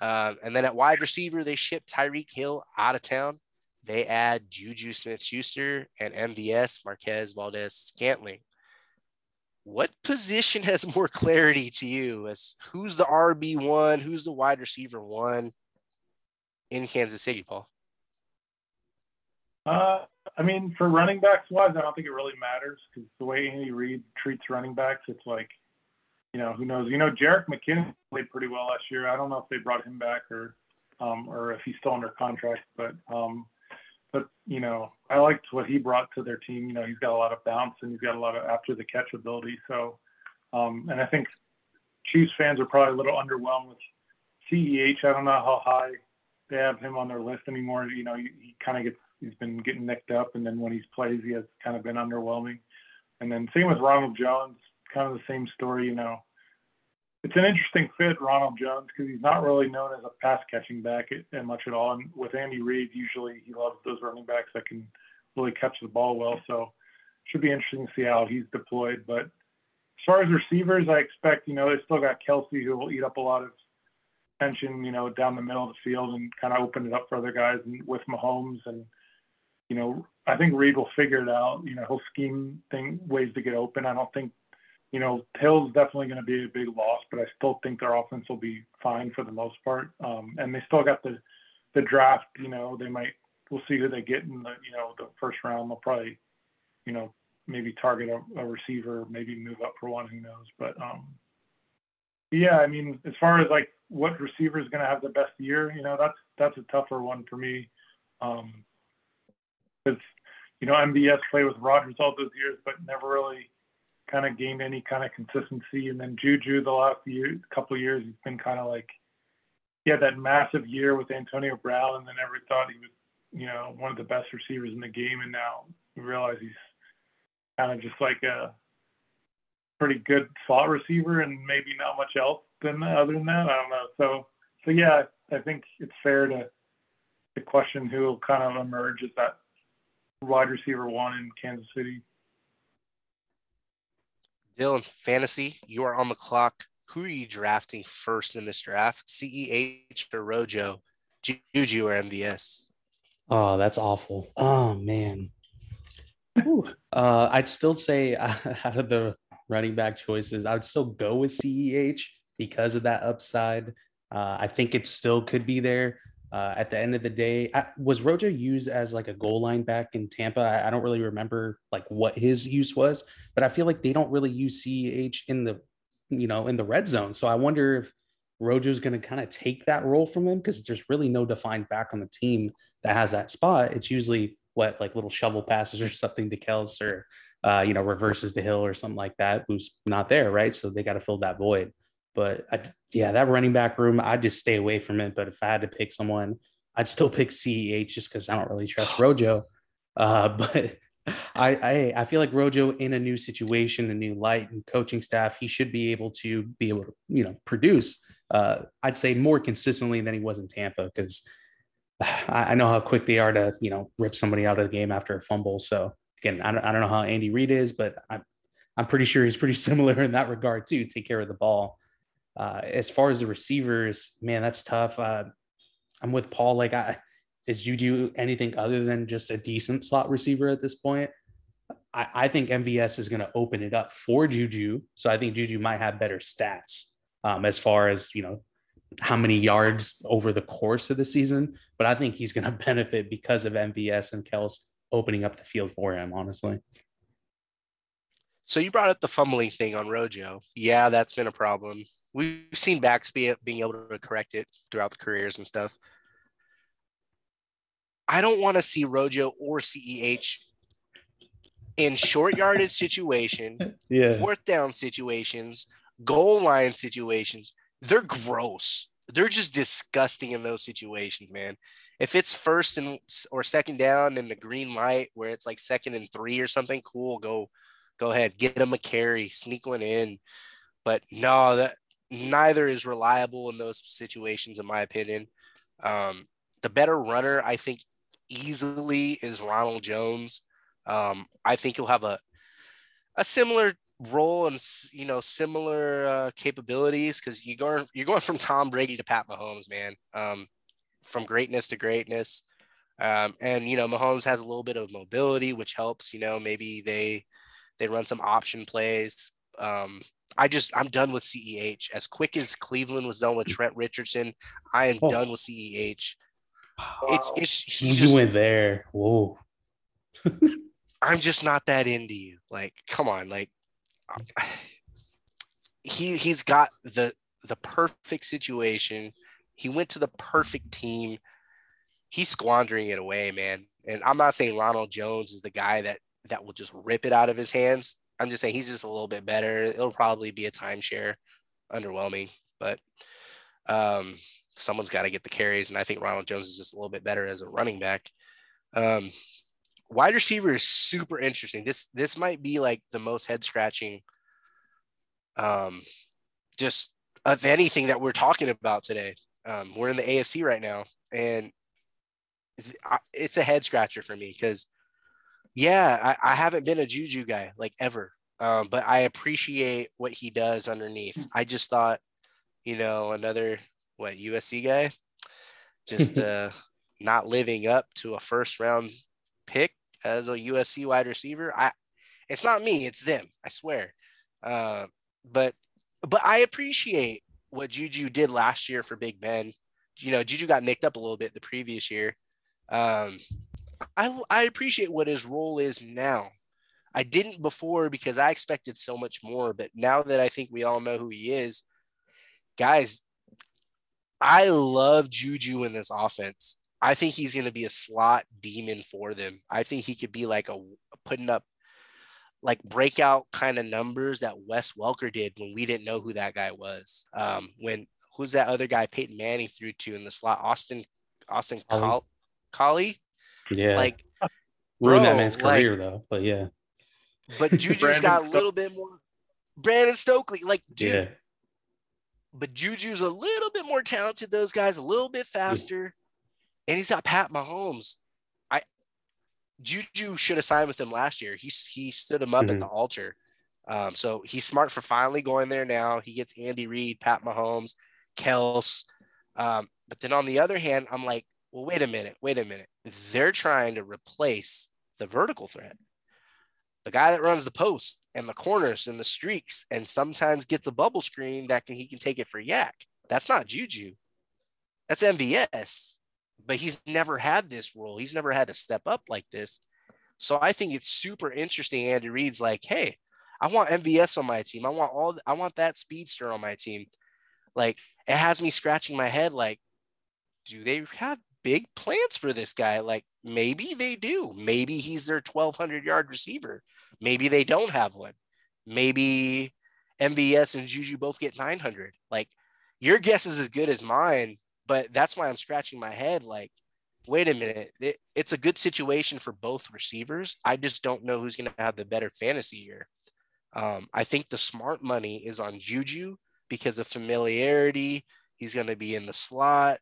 Uh, and then at wide receiver, they shipped Tyreek Hill out of town. They add Juju Smith-Schuster and M V S, Marquez Valdez-Scantling. What position has more clarity to you as who's the R B one, who's the wide receiver one in Kansas City, Paul? Uh, I mean, for running backs wise, I don't think it really matters because the way Andy Reid treats running backs, it's like, you know, who knows? You know, Jerick McKinnon played pretty well last year. I don't know if they brought him back or um, or if he's still under contract, but um, but you know, I liked what he brought to their team. You know, he's got a lot of bounce and he's got a lot of after the catch ability. So, um, and I think Chiefs fans are probably a little underwhelmed with C E H. I don't know how high they have him on their list anymore. You know, he, he kind of gets, he's been getting nicked up, and then when he plays, he has kind of been underwhelming. And then same with Ronald Jones, kind of the same story, you know. It's an interesting fit, Ronald Jones, because he's not really known as a pass-catching back and much at all. And with Andy Reid, usually he loves those running backs that can really catch the ball well. So it should be interesting to see how he's deployed. But as far as receivers, I expect, you know, they still got Kelce, who will eat up a lot of attention, you know, down the middle of the field and kind of open it up for other guys. And with Mahomes and, you know, I think Reid will figure it out. You know, he'll scheme thing ways to get open. I don't think, you know, Hill's definitely going to be a big loss, but I still think their offense will be fine for the most part. Um, and they still got the the draft. You know, they might. We'll see who they get in the, you know, the first round. They'll probably, you know, maybe target a, a receiver, maybe move up for one. Who knows? But um, yeah, I mean, as far as like what receiver is going to have the best year, you know, that's that's a tougher one for me. Um, Because, you know, M B S played with Rodgers all those years, but never really kind of gained any kind of consistency. And then Juju, the last year, couple of years, he's been kind of like, he had that massive year with Antonio Brown, and then everybody thought he was, you know, one of the best receivers in the game. And now we realize he's kind of just like a pretty good slot receiver and maybe not much else than other than that. I don't know. So, so yeah, I think it's fair to, to question who will kind of emerge as that wide receiver one in Kansas City. Dylan, fantasy, you are on the clock. Who are you drafting first in this draft? C E H or Rojo, Juju or M V S? Oh, that's awful. Oh, man. uh, I'd still say uh, out of the running back choices, I would still go with C E H because of that upside. Uh, I think it still could be there. Uh, at the end of the day, I, was Rojo used as like a goal line back in Tampa? I, I don't really remember like what his use was, but I feel like they don't really use C E H in the, you know, in the red zone. So I wonder if Rojo's going to kind of take that role from him because there's really no defined back on the team that has that spot. It's usually what, like little shovel passes or something to Kelce or, uh, you know, reverses to Hill or something like that, who's not there, right? So they got to fill that void. But, I, yeah, that running back room, I'd just stay away from it. But if I had to pick someone, I'd still pick C E H just because I don't really trust Rojo. Uh, but I, I I feel like Rojo in a new situation, a new light and coaching staff, he should be able to be able to, you know, produce, uh, I'd say, more consistently than he was in Tampa because I, I know how quick they are to, you know, rip somebody out of the game after a fumble. So, again, I don't, I don't know how Andy Reid is, but I'm, I'm pretty sure he's pretty similar in that regard, too, take care of the ball. Uh, as far as the receivers, man, that's tough. Uh, I'm with Paul. Like, I, is Juju anything other than just a decent slot receiver at this point? I, I think M V S is going to open it up for Juju. So I think Juju might have better stats um, as far as, you know, how many yards over the course of the season. But I think he's going to benefit because of M V S and Kelce opening up the field for him, honestly. So you brought up the fumbling thing on Rojo. Yeah, that's been a problem. We've seen backs be, being able to correct it throughout the careers and stuff. I don't want to see Rojo or C E H in short yardage situation, yeah. fourth down situations, goal line situations. They're gross. They're just disgusting in those situations, man. If it's first and or second down in the green light where it's like second and three or something, cool, go go ahead. Get them a carry, sneak one in. But no, that neither is reliable in those situations, in my opinion. Um, the better runner, I think, easily is Ronald Jones. Um, I think he'll have a a similar role and, you know, similar uh, capabilities because you go, you're going from Tom Brady to Pat Mahomes, man. Um, from greatness to greatness. Um, and, you know, Mahomes has a little bit of mobility, which helps, you know, maybe they, they run some option plays. Um, I just, I'm done with C E H. As quick as Cleveland was done with Trent Richardson, I am oh. done with C E H. Wow. It, it's, he just, you went there. Whoa. I'm just not that into you. Like, come on. Like he, he's got the, the perfect situation. He went to the perfect team. He's squandering it away, man. And I'm not saying Ronald Jones is the guy that, that will just rip it out of his hands. I'm just saying he's just a little bit better. It'll probably be a timeshare, underwhelming, but um, someone's got to get the carries. And I think Ronald Jones is just a little bit better as a running back. Um, wide receiver is super interesting. This, this might be like the most head scratching, um, just of anything that we're talking about today. Um, we're in the A F C right now, and it's a head scratcher for me because, yeah, I, I haven't been a Juju guy like ever, um, but I appreciate what he does underneath. I just thought, you know, another what U S C guy, just uh, not living up to a first round pick as a U S C wide receiver. I, it's not me, it's them. I swear, uh, but but I appreciate what Juju did last year for Big Ben. You know, Juju got nicked up a little bit the previous year. Um, I, I appreciate what his role is now. I didn't before because I expected so much more, but now that I think we all know who he is, guys, I love Juju in this offense. I think he's going to be a slot demon for them. I think he could be like a putting up like breakout kind of numbers that Wes Welker did when we didn't know who that guy was. Um, when who's that other guy Peyton Manning threw to in the slot? Austin, Austin Collie. Collie? Yeah. Like ruined that man's career like, though. But yeah. But Juju's got a little bit more Brandon Stokely. Like dude. Yeah. But Juju's a little bit more talented, those guys, a little bit faster. Yeah. And he's got Pat Mahomes. Juju should have signed with him last year. He he stood him up mm-hmm. at the altar. Um, so he's smart for finally going there now. He gets Andy Reid, Pat Mahomes, Kelce. Um, but then on the other hand, I'm like, well, wait a minute, wait a minute. They're trying to replace the vertical threat. The guy that runs the post and the corners and the streaks and sometimes gets a bubble screen that can, he can take it for yak. That's not Juju. That's M V S. But he's never had this role. He's never had to step up like this. So I think it's super interesting. Andy Reid's like, hey, I want M V S on my team. I want all, I want that speedster on my team. Like it has me scratching my head. Like, do they have big plans for this guy? Like maybe they do. Maybe he's their twelve hundred yard receiver. Maybe they don't have one. Maybe M V S and Juju both get nine hundred. Like your guess is as good as mine. But that's why I'm scratching my head. Like, wait a minute. It, it's a good situation for both receivers. I just don't know who's going to have the better fantasy year. Um, I think the smart money is on Juju because of familiarity. He's going to be in the slot.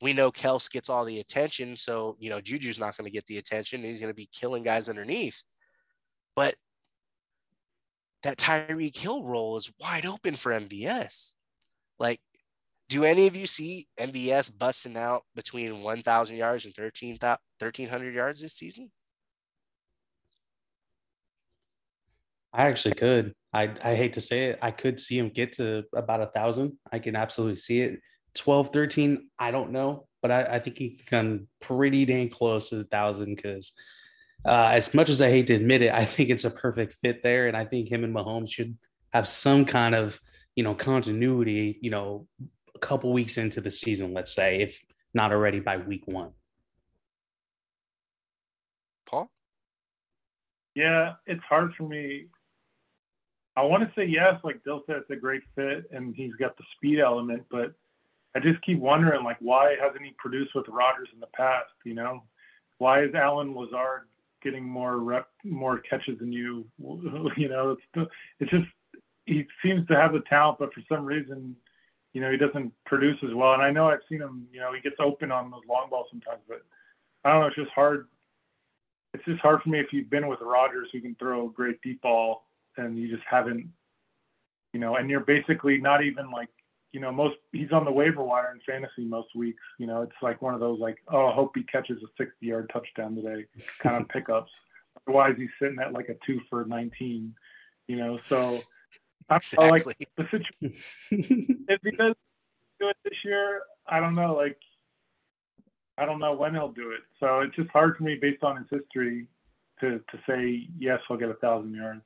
We know Kelce gets all the attention. So, you know, Juju's not going to get the attention. He's going to be killing guys underneath. But that Tyreek Hill role is wide open for M V S. Like, do any of you see M V S busting out between one thousand yards and thirteen hundred yards this season? I actually could. I, I hate to say it. I could see him get to about one thousand. I can absolutely see it. twelve, thirteen, I don't know. But I, I think he can come pretty dang close to one thousand because uh, as much as I hate to admit it, I think it's a perfect fit there. And I think him and Mahomes should have some kind of, you know, continuity, you know, a couple weeks into the season, let's say, if not already by week one. Paul? Yeah, it's hard for me. I want to say yes, like Dill said, it's a great fit and he's got the speed element, but I just keep wondering, like, why hasn't he produced with Rodgers in the past, you know? Why is Alan Lazard getting more rep, more catches than you? You know, it's, it's just, he seems to have the talent, but for some reason, you know, he doesn't produce as well. And I know I've seen him, you know, he gets open on those long balls sometimes, but I don't know, it's just hard. It's just hard for me if you've been with Rodgers who can throw a great deep ball and you just haven't, you know, and you're basically not even like, you know, most he's on the waiver wire in fantasy most weeks. You know, it's like one of those like, oh, I hope he catches a sixty-yard touchdown today kind of pickups. Otherwise, he's sitting at like a two for nineteen. You know, so exactly. I like the situation. If he does do it this year, I don't know. Like, I don't know when he'll do it. So it's just hard for me based on his history to to say yes, he'll get a thousand yards.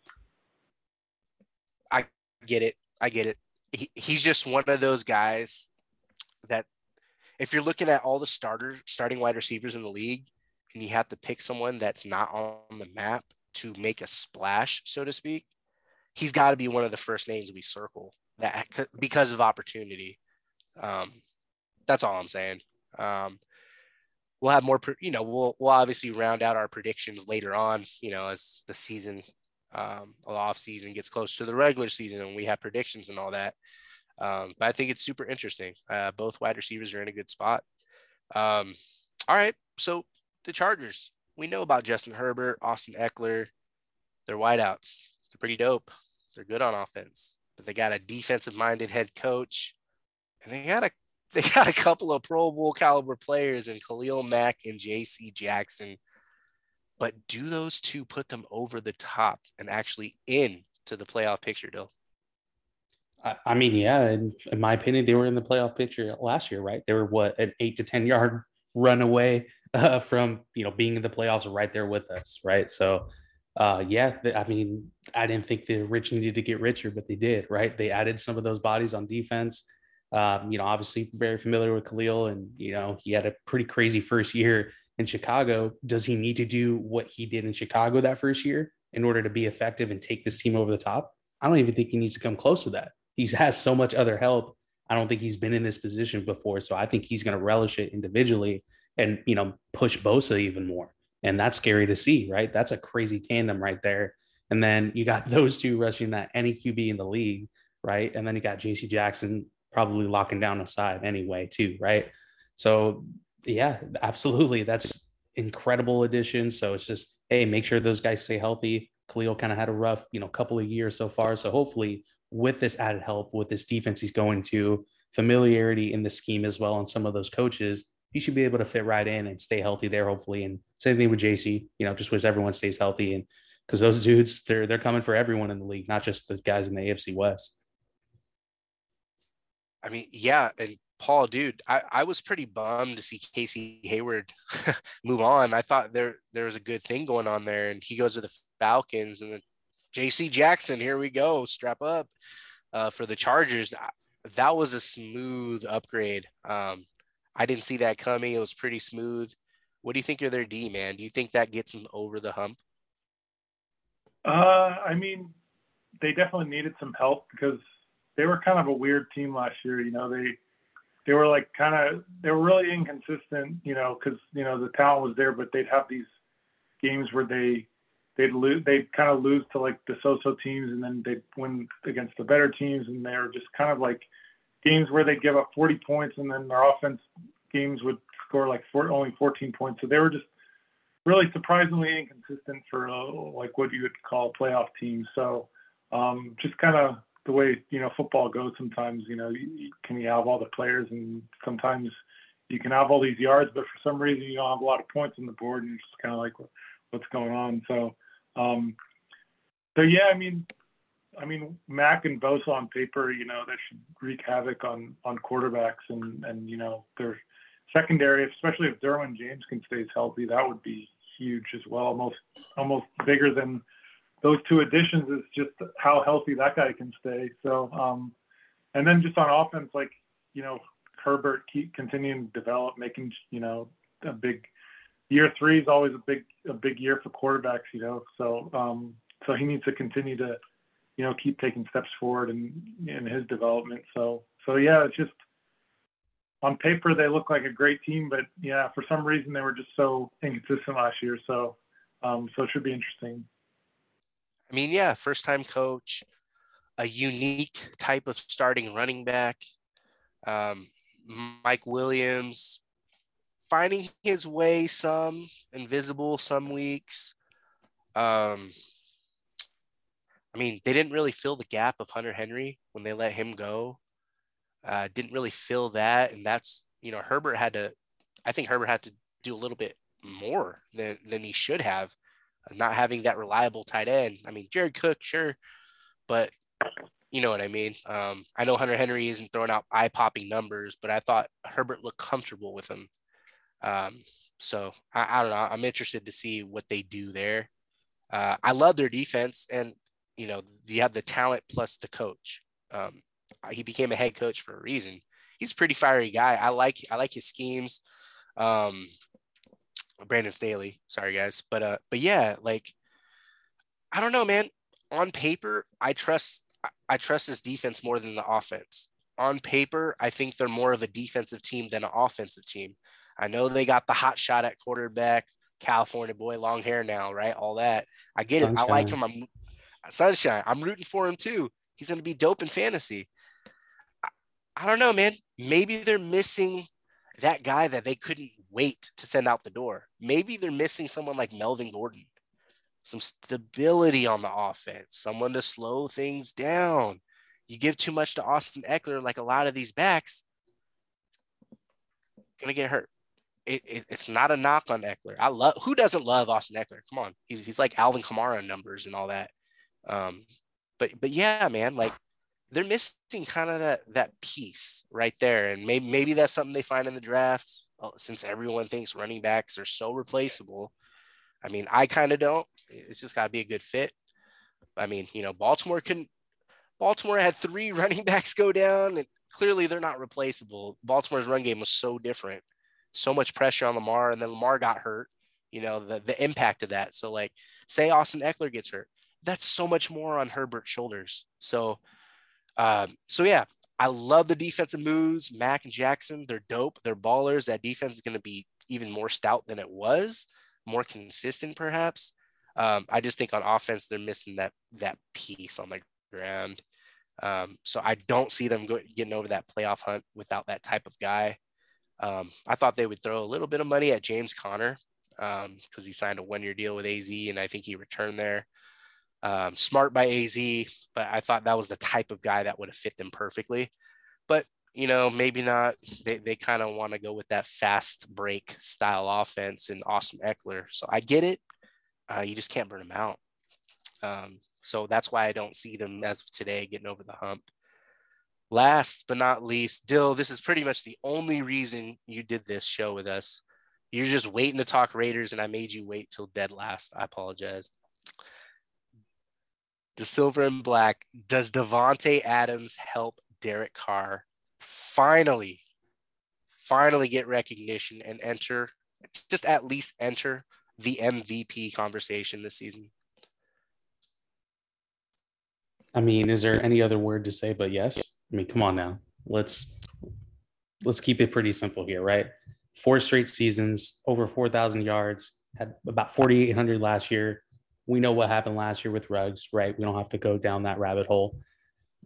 I get it. I get it. He, he's just one of those guys that if you're looking at all the starters, starting wide receivers in the league, and you have to pick someone that's not on the map to make a splash, so to speak, he's got to be one of the first names we circle that because of opportunity. Um, that's all I'm saying. Um, we'll have more, you know, we'll, we'll obviously round out our predictions later on, you know, as the season Um, off season gets close to the regular season and we have predictions and all that. Um, but I think it's super interesting. Uh, both wide receivers are in a good spot. Um, all right. So the Chargers, we know about Justin Herbert, Austin Ekeler, their wideouts. They're pretty dope. They're good on offense, but they got a defensive minded head coach and they got a, they got a couple of Pro Bowl caliber players in Khalil Mack and J C Jackson. But do those two put them over the top and actually in to the playoff picture, Dill? I, I mean, yeah, in, in my opinion, they were in the playoff picture last year, right? They were, what, an eight to ten-yard run away uh, from, you know, being in the playoffs right there with us, right? So, uh, yeah, they, I mean, I didn't think the rich needed to get richer, but they did, right? They added some of those bodies on defense. Um, you know, obviously very familiar with Khalil, and, you know, he had a pretty crazy first year in Chicago. Does he need to do what he did in Chicago that first year in order to be effective and take this team over the top? I don't even think he needs to come close to that. He has so much other help. I don't think he's been in this position before. So I think he's going to relish it individually and, you know, push Bosa even more. And that's scary to see, right? That's a crazy tandem right there. And then you got those two rushing at any Q B in the league, right? And then you got J C Jackson probably locking down a side anyway too, right? So yeah, absolutely. That's incredible addition. So it's just, hey, make sure those guys stay healthy. Khalil kind of had a rough, you know, couple of years so far. So hopefully with this added help, with this defense he's going to, familiarity in the scheme as well on some of those coaches, he should be able to fit right in and stay healthy there, hopefully. And same thing with J C, you know, just wish everyone stays healthy. And because those dudes, they're they're coming for everyone in the league, not just the guys in the A F C West. I mean, yeah, and Paul, dude, I, I was pretty bummed to see Casey Hayward move on. I thought there there was a good thing going on there, and he goes to the Falcons, and then J C Jackson, here we go, strap up uh, for the Chargers. That was a smooth upgrade. Um, I didn't see that coming. It was pretty smooth. What do you think of their D, man? Do you think that gets them over the hump? Uh, I mean, they definitely needed some help because they were kind of a weird team last year. You know, they – They were like kind of, they were really inconsistent, you know, because, you know, the talent was there, but they'd have these games where they, they'd lose, they'd kind of lose to like the so-so teams, and then they'd win against the better teams. And they were just kind of like games where they'd give up forty points, and then their offense games would score like four, only fourteen points. So they were just really surprisingly inconsistent for uh, like what you would call a playoff team. So um, just kind of, the way, you know, football goes sometimes, you know, you can you have all the players, and sometimes you can have all these yards, but for some reason you don't have a lot of points on the board, and you're just kind of like, what's going on? So, um, so yeah, I mean, I mean, Mac and Bosa on paper, you know, that should wreak havoc on, on quarterbacks and, and, you know, their secondary, especially if Derwin James can stay healthy, that would be huge as well, almost almost bigger than those two additions is just how healthy that guy can stay. So, um, and then just on offense, like, you know, Herbert keep continuing to develop, making, you know, a big year three is always a big, a big year for quarterbacks, you know? So, um, so he needs to continue to, you know, keep taking steps forward in, in his development. So, so yeah, it's just on paper, they look like a great team, but yeah, for some reason they were just so inconsistent last year. So, um, so it should be interesting. I mean, yeah, first-time coach, a unique type of starting running back, um, Mike Williams, finding his way some, invisible some weeks. Um, I mean, they didn't really fill the gap of Hunter Henry when they let him go. Uh, didn't really fill that, and that's, you know, Herbert had to – I think Herbert had to do a little bit more than, than he should have. Not having that reliable tight end. I mean, Jared Cook, sure, but you know what I mean. Um, I know Hunter Henry isn't throwing out eye-popping numbers, but I thought Herbert looked comfortable with him. Um, so I, I don't know. I'm interested to see what they do there. Uh, I love their defense, and you know, you have the talent plus the coach. Um, he became a head coach for a reason. He's a pretty fiery guy. I like I like his schemes. Um, Brandon Staley, sorry guys, but uh, but yeah, like I don't know, man. On paper, I trust I trust this defense more than the offense. On paper, I think they're more of a defensive team than an offensive team. I know they got the hot shot at quarterback, California boy, long hair now, right? All that, I get it. Sunshine. I like him. I'm Sunshine. I'm rooting for him too. He's gonna be dope in fantasy. I, I don't know, man. Maybe they're missing that guy that they couldn't wait to send out the door. Maybe they're missing someone like Melvin Gordon, some stability on the offense, someone to slow things down. You give too much to Austin Ekeler, like a lot of these backs, gonna get hurt. It, it, it's not a knock on Ekeler. I love who doesn't love Austin Ekeler. Come on, he's he's like Alvin Kamara numbers and all that. Um, but but yeah, man, like they're missing kind of that that piece right there, and maybe maybe that's something they find in the draft. Since everyone thinks running backs are so replaceable, I mean, I kind of don't. It's just got to be a good fit. I mean, you know, Baltimore couldn't. Baltimore had three running backs go down, and clearly they're not replaceable. Baltimore's run game was so different, so much pressure on Lamar, and then Lamar got hurt. You know, the the impact of that. So, like, say Austin Ekeler gets hurt, that's so much more on Herbert's shoulders. So, um, so yeah. I love the defensive moves. Mac and Jackson, they're dope. They're ballers. That defense is going to be even more stout than it was, more consistent perhaps. Um, I just think on offense, they're missing that that piece on the ground. Um, so I don't see them go, getting over that playoff hunt without that type of guy. Um, I thought they would throw a little bit of money at James Conner because um, he signed a one-year deal with A Z, and I think he returned there. Um, smart by A Z, but I thought that was the type of guy that would have fit them perfectly. But, you know, maybe not. They they kind of want to go with that fast break style offense and Austin Ekeler. So I get it. Uh, you just can't burn them out. Um, so that's why I don't see them as of today getting over the hump. Last but not least, Dill, this is pretty much the only reason you did this show with us. You're just waiting to talk Raiders, and I made you wait till dead last. I apologize. The silver and black, does Davante Adams help Derek Carr finally, finally get recognition and enter, just at least enter the M V P conversation this season? I mean, is there any other word to say but yes? I mean, come on now. Let's let's keep it pretty simple here, right? Four straight seasons, over four thousand yards, had about forty-eight hundred last year. We know what happened last year with Ruggs, right? We don't have to go down that rabbit hole.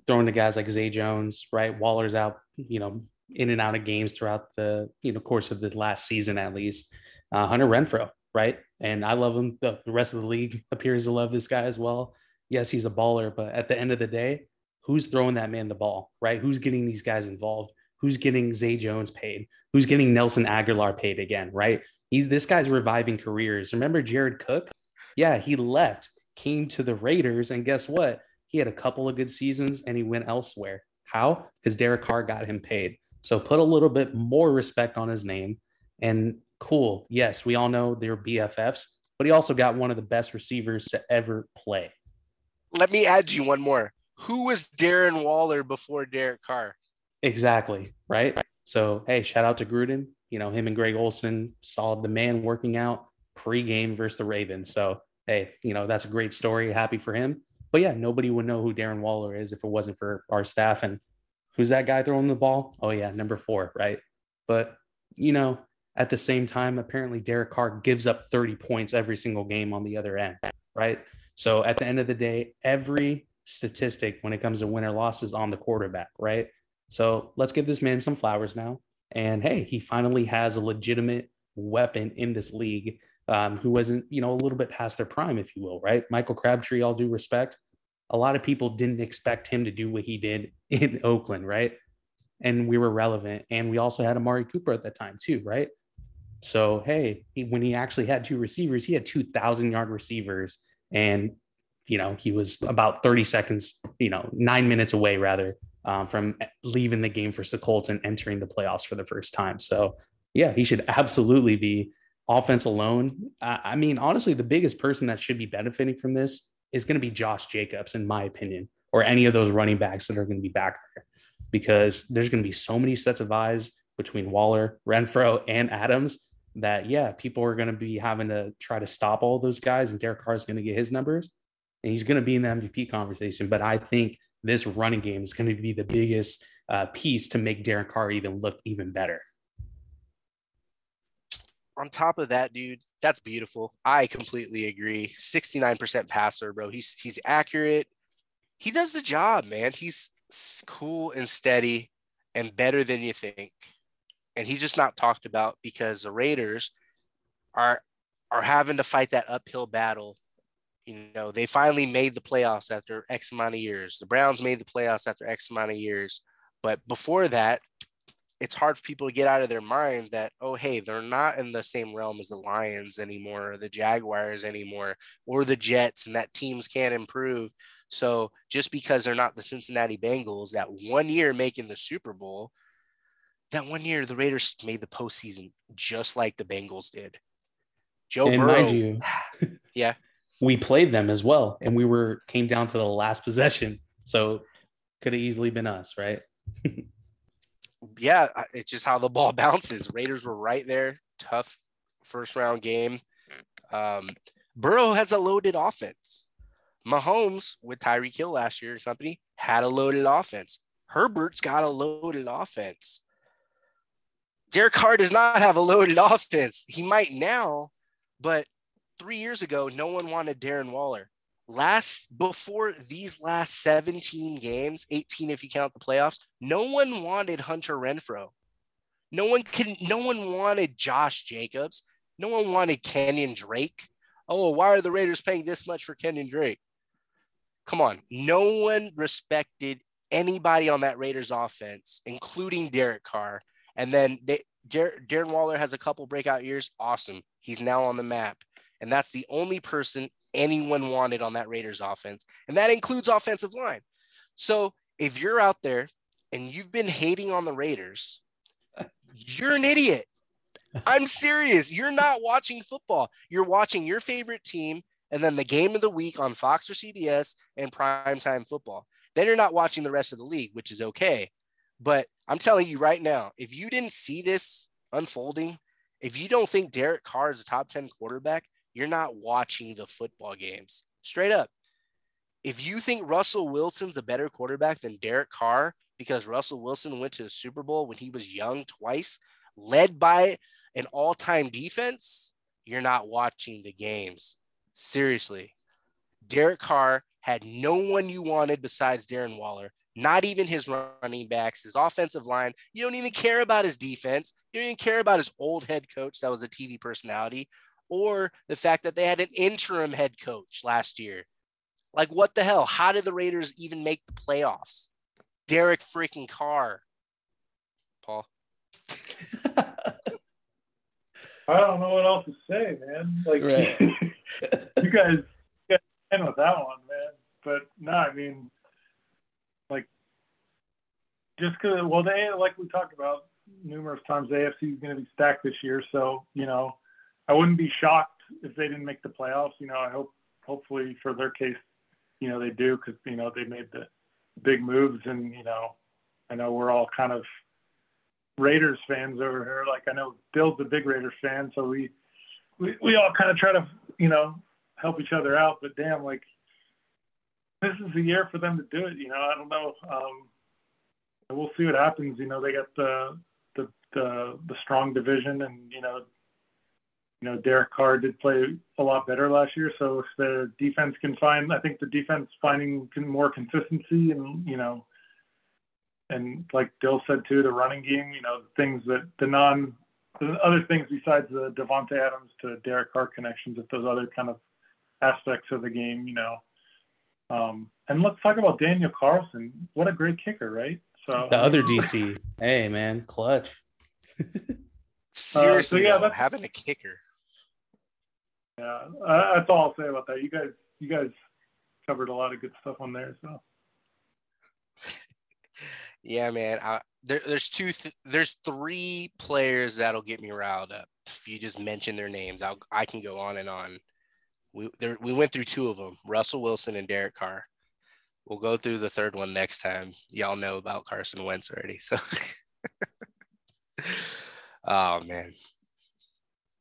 Throwing to guys like Zay Jones, right? Waller's out, you know, in and out of games throughout the, you know, course of the last season at least. Uh, Hunter Renfrow, right? And I love him. The rest of the league appears to love this guy as well. Yes, he's a baller, but at the end of the day, who's throwing that man the ball, right? Who's getting these guys involved? Who's getting Zay Jones paid? Who's getting Nelson Aguilar paid again, right? He's this guy's reviving careers. Remember Jared Cook? Yeah, he left, came to the Raiders, and guess what? He had a couple of good seasons, and he went elsewhere. How? Because Derek Carr got him paid. So put a little bit more respect on his name, and cool. Yes, we all know they're B F Fs. but he also got one of the best receivers to ever play. Let me add you one more. Who was Darren Waller before Derek Carr? Exactly, right? So, hey, shout out to Gruden. You know, him and Greg Olson saw the man working out pregame versus the Ravens. So, hey, you know, that's a great story. Happy for him. But, yeah, nobody would know who Darren Waller is if it wasn't for our staff. And who's that guy throwing the ball? Oh, yeah, number four, right? But, you know, at the same time, apparently Derek Carr gives up thirty points every single game on the other end, right? So at the end of the day, every statistic when it comes to win or loss is on the quarterback, right? So let's give this man some flowers now. And, hey, he finally has a legitimate weapon in this league um, who wasn't, you know, a little bit past their prime, if you will, right? Michael Crabtree, all due respect. A lot of people didn't expect him to do what he did in Oakland, right? And we were relevant. And we also had Amari Cooper at that time too, right? So, hey, he, when he actually had two receivers, he had two thousand-yard receivers. And, you know, he was about thirty seconds, you know, nine minutes away rather um, from leaving the game for the Colts and entering the playoffs for the first time. So, yeah, he should absolutely be offense alone. I, I mean, honestly, the biggest person that should be benefiting from this is going to be Josh Jacobs, in my opinion, or any of those running backs that are going to be back there, because there's going to be so many sets of eyes between Waller, Renfro, and Adams that, yeah, people are going to be having to try to stop all those guys, and Derek Carr is going to get his numbers, and he's going to be in the M V P conversation. But I think this running game is going to be the biggest uh, piece to make Derek Carr even look even better. On top of that, dude, that's beautiful. I completely agree. sixty-nine percent passer, bro. He's he's accurate. He does the job, man. He's cool and steady and better than you think. And he's just not talked about because the Raiders are are having to fight that uphill battle. You know, they finally made the playoffs after X amount of years. The Browns made the playoffs after X amount of years. But before that, it's hard for people to get out of their mind that, oh, hey, they're not in the same realm as the Lions anymore, or the Jaguars anymore, or the Jets, and that teams can't improve. So just because they're not the Cincinnati Bengals, that one year making the Super Bowl, that one year the Raiders made the postseason just like the Bengals did. Joe and Burrow. Mind you, yeah. We played them as well, and we were came down to the last possession. So could have easily been us, right? Yeah, it's just how the ball bounces. Raiders were right there. Tough first round game. Um, Burrow has a loaded offense. Mahomes with Tyreek Hill last year and company had a loaded offense. Herbert's got a loaded offense. Derek Carr does not have a loaded offense. He might now, but three years ago, no one wanted Darren Waller. Last before these last seventeen games, eighteen if you count the playoffs, no one wanted Hunter Renfro. No one can. No one wanted Josh Jacobs. No one wanted Kenyon Drake. Oh, why are the Raiders paying this much for Kenyon Drake? Come on, no one respected anybody on that Raiders offense, including Derek Carr. And then they, Dar- Darren Waller has a couple breakout years. Awesome, he's now on the map, and that's the only person anyone wanted on that Raiders offense, and that includes offensive line. So if you're out there and you've been hating on the Raiders, you're an idiot. I'm serious. You're not watching football. You're watching your favorite team and then the game of the week on Fox or C B S and primetime football. Then you're not watching the rest of the league, which is okay. But I'm telling you right now, if you didn't see this unfolding, if you don't think Derek Carr is a top ten quarterback, you're not watching the football games. Straight up. If you think Russell Wilson's a better quarterback than Derek Carr because Russell Wilson went to the Super Bowl when he was young twice, led by an all-time defense, you're not watching the games. Seriously. Derek Carr had no one you wanted besides Darren Waller, not even his running backs, his offensive line. You don't even care about his defense. You don't even care about his old head coach that was a T V personality, or the fact that they had an interim head coach last year. Like, what the hell? How did the Raiders even make the playoffs? Derek freaking Carr. Paul. I don't know what else to say, man. Like, right. you guys got in with that one, man. But, no, I mean, like, just because, well, they, like we talked about numerous times, the A F C is going to be stacked this year, so, you know, I wouldn't be shocked if they didn't make the playoffs, you know, I hope, hopefully for their case, you know, they do, because, you know, they made the big moves. And, you know, I know we're all kind of Raiders fans over here. Like, I know Bill's a big Raiders fan, so we, we, we all kind of try to, you know, help each other out. But damn, like, this is the year for them to do it. You know, I don't know. Um, we'll see what happens. You know, they got the, the, the, the strong division, and, you know, you know, Derek Carr did play a lot better last year. So if their defense can find, I think the defense finding more consistency, and, you know, and like Dill said too, the running game, you know, things that the non, the other things besides the Davante Adams to Derek Carr connections, if those other kind of aspects of the game, you know. Um, and let's talk about Daniel Carlson. What a great kicker, right? So the other D C. Hey, man, clutch. Seriously, uh, so yeah, though, having a kicker. Yeah, uh, that's all I'll say about that. You guys, you guys covered a lot of good stuff on there. So, yeah, man. I, there, there's two, th- there's three players that'll get me riled up. If you just mention their names, I'll, I can go on and on. We there, we went through two of them: Russell Wilson and Derek Carr. We'll go through the third one next time. Y'all know about Carson Wentz already, so. Oh man,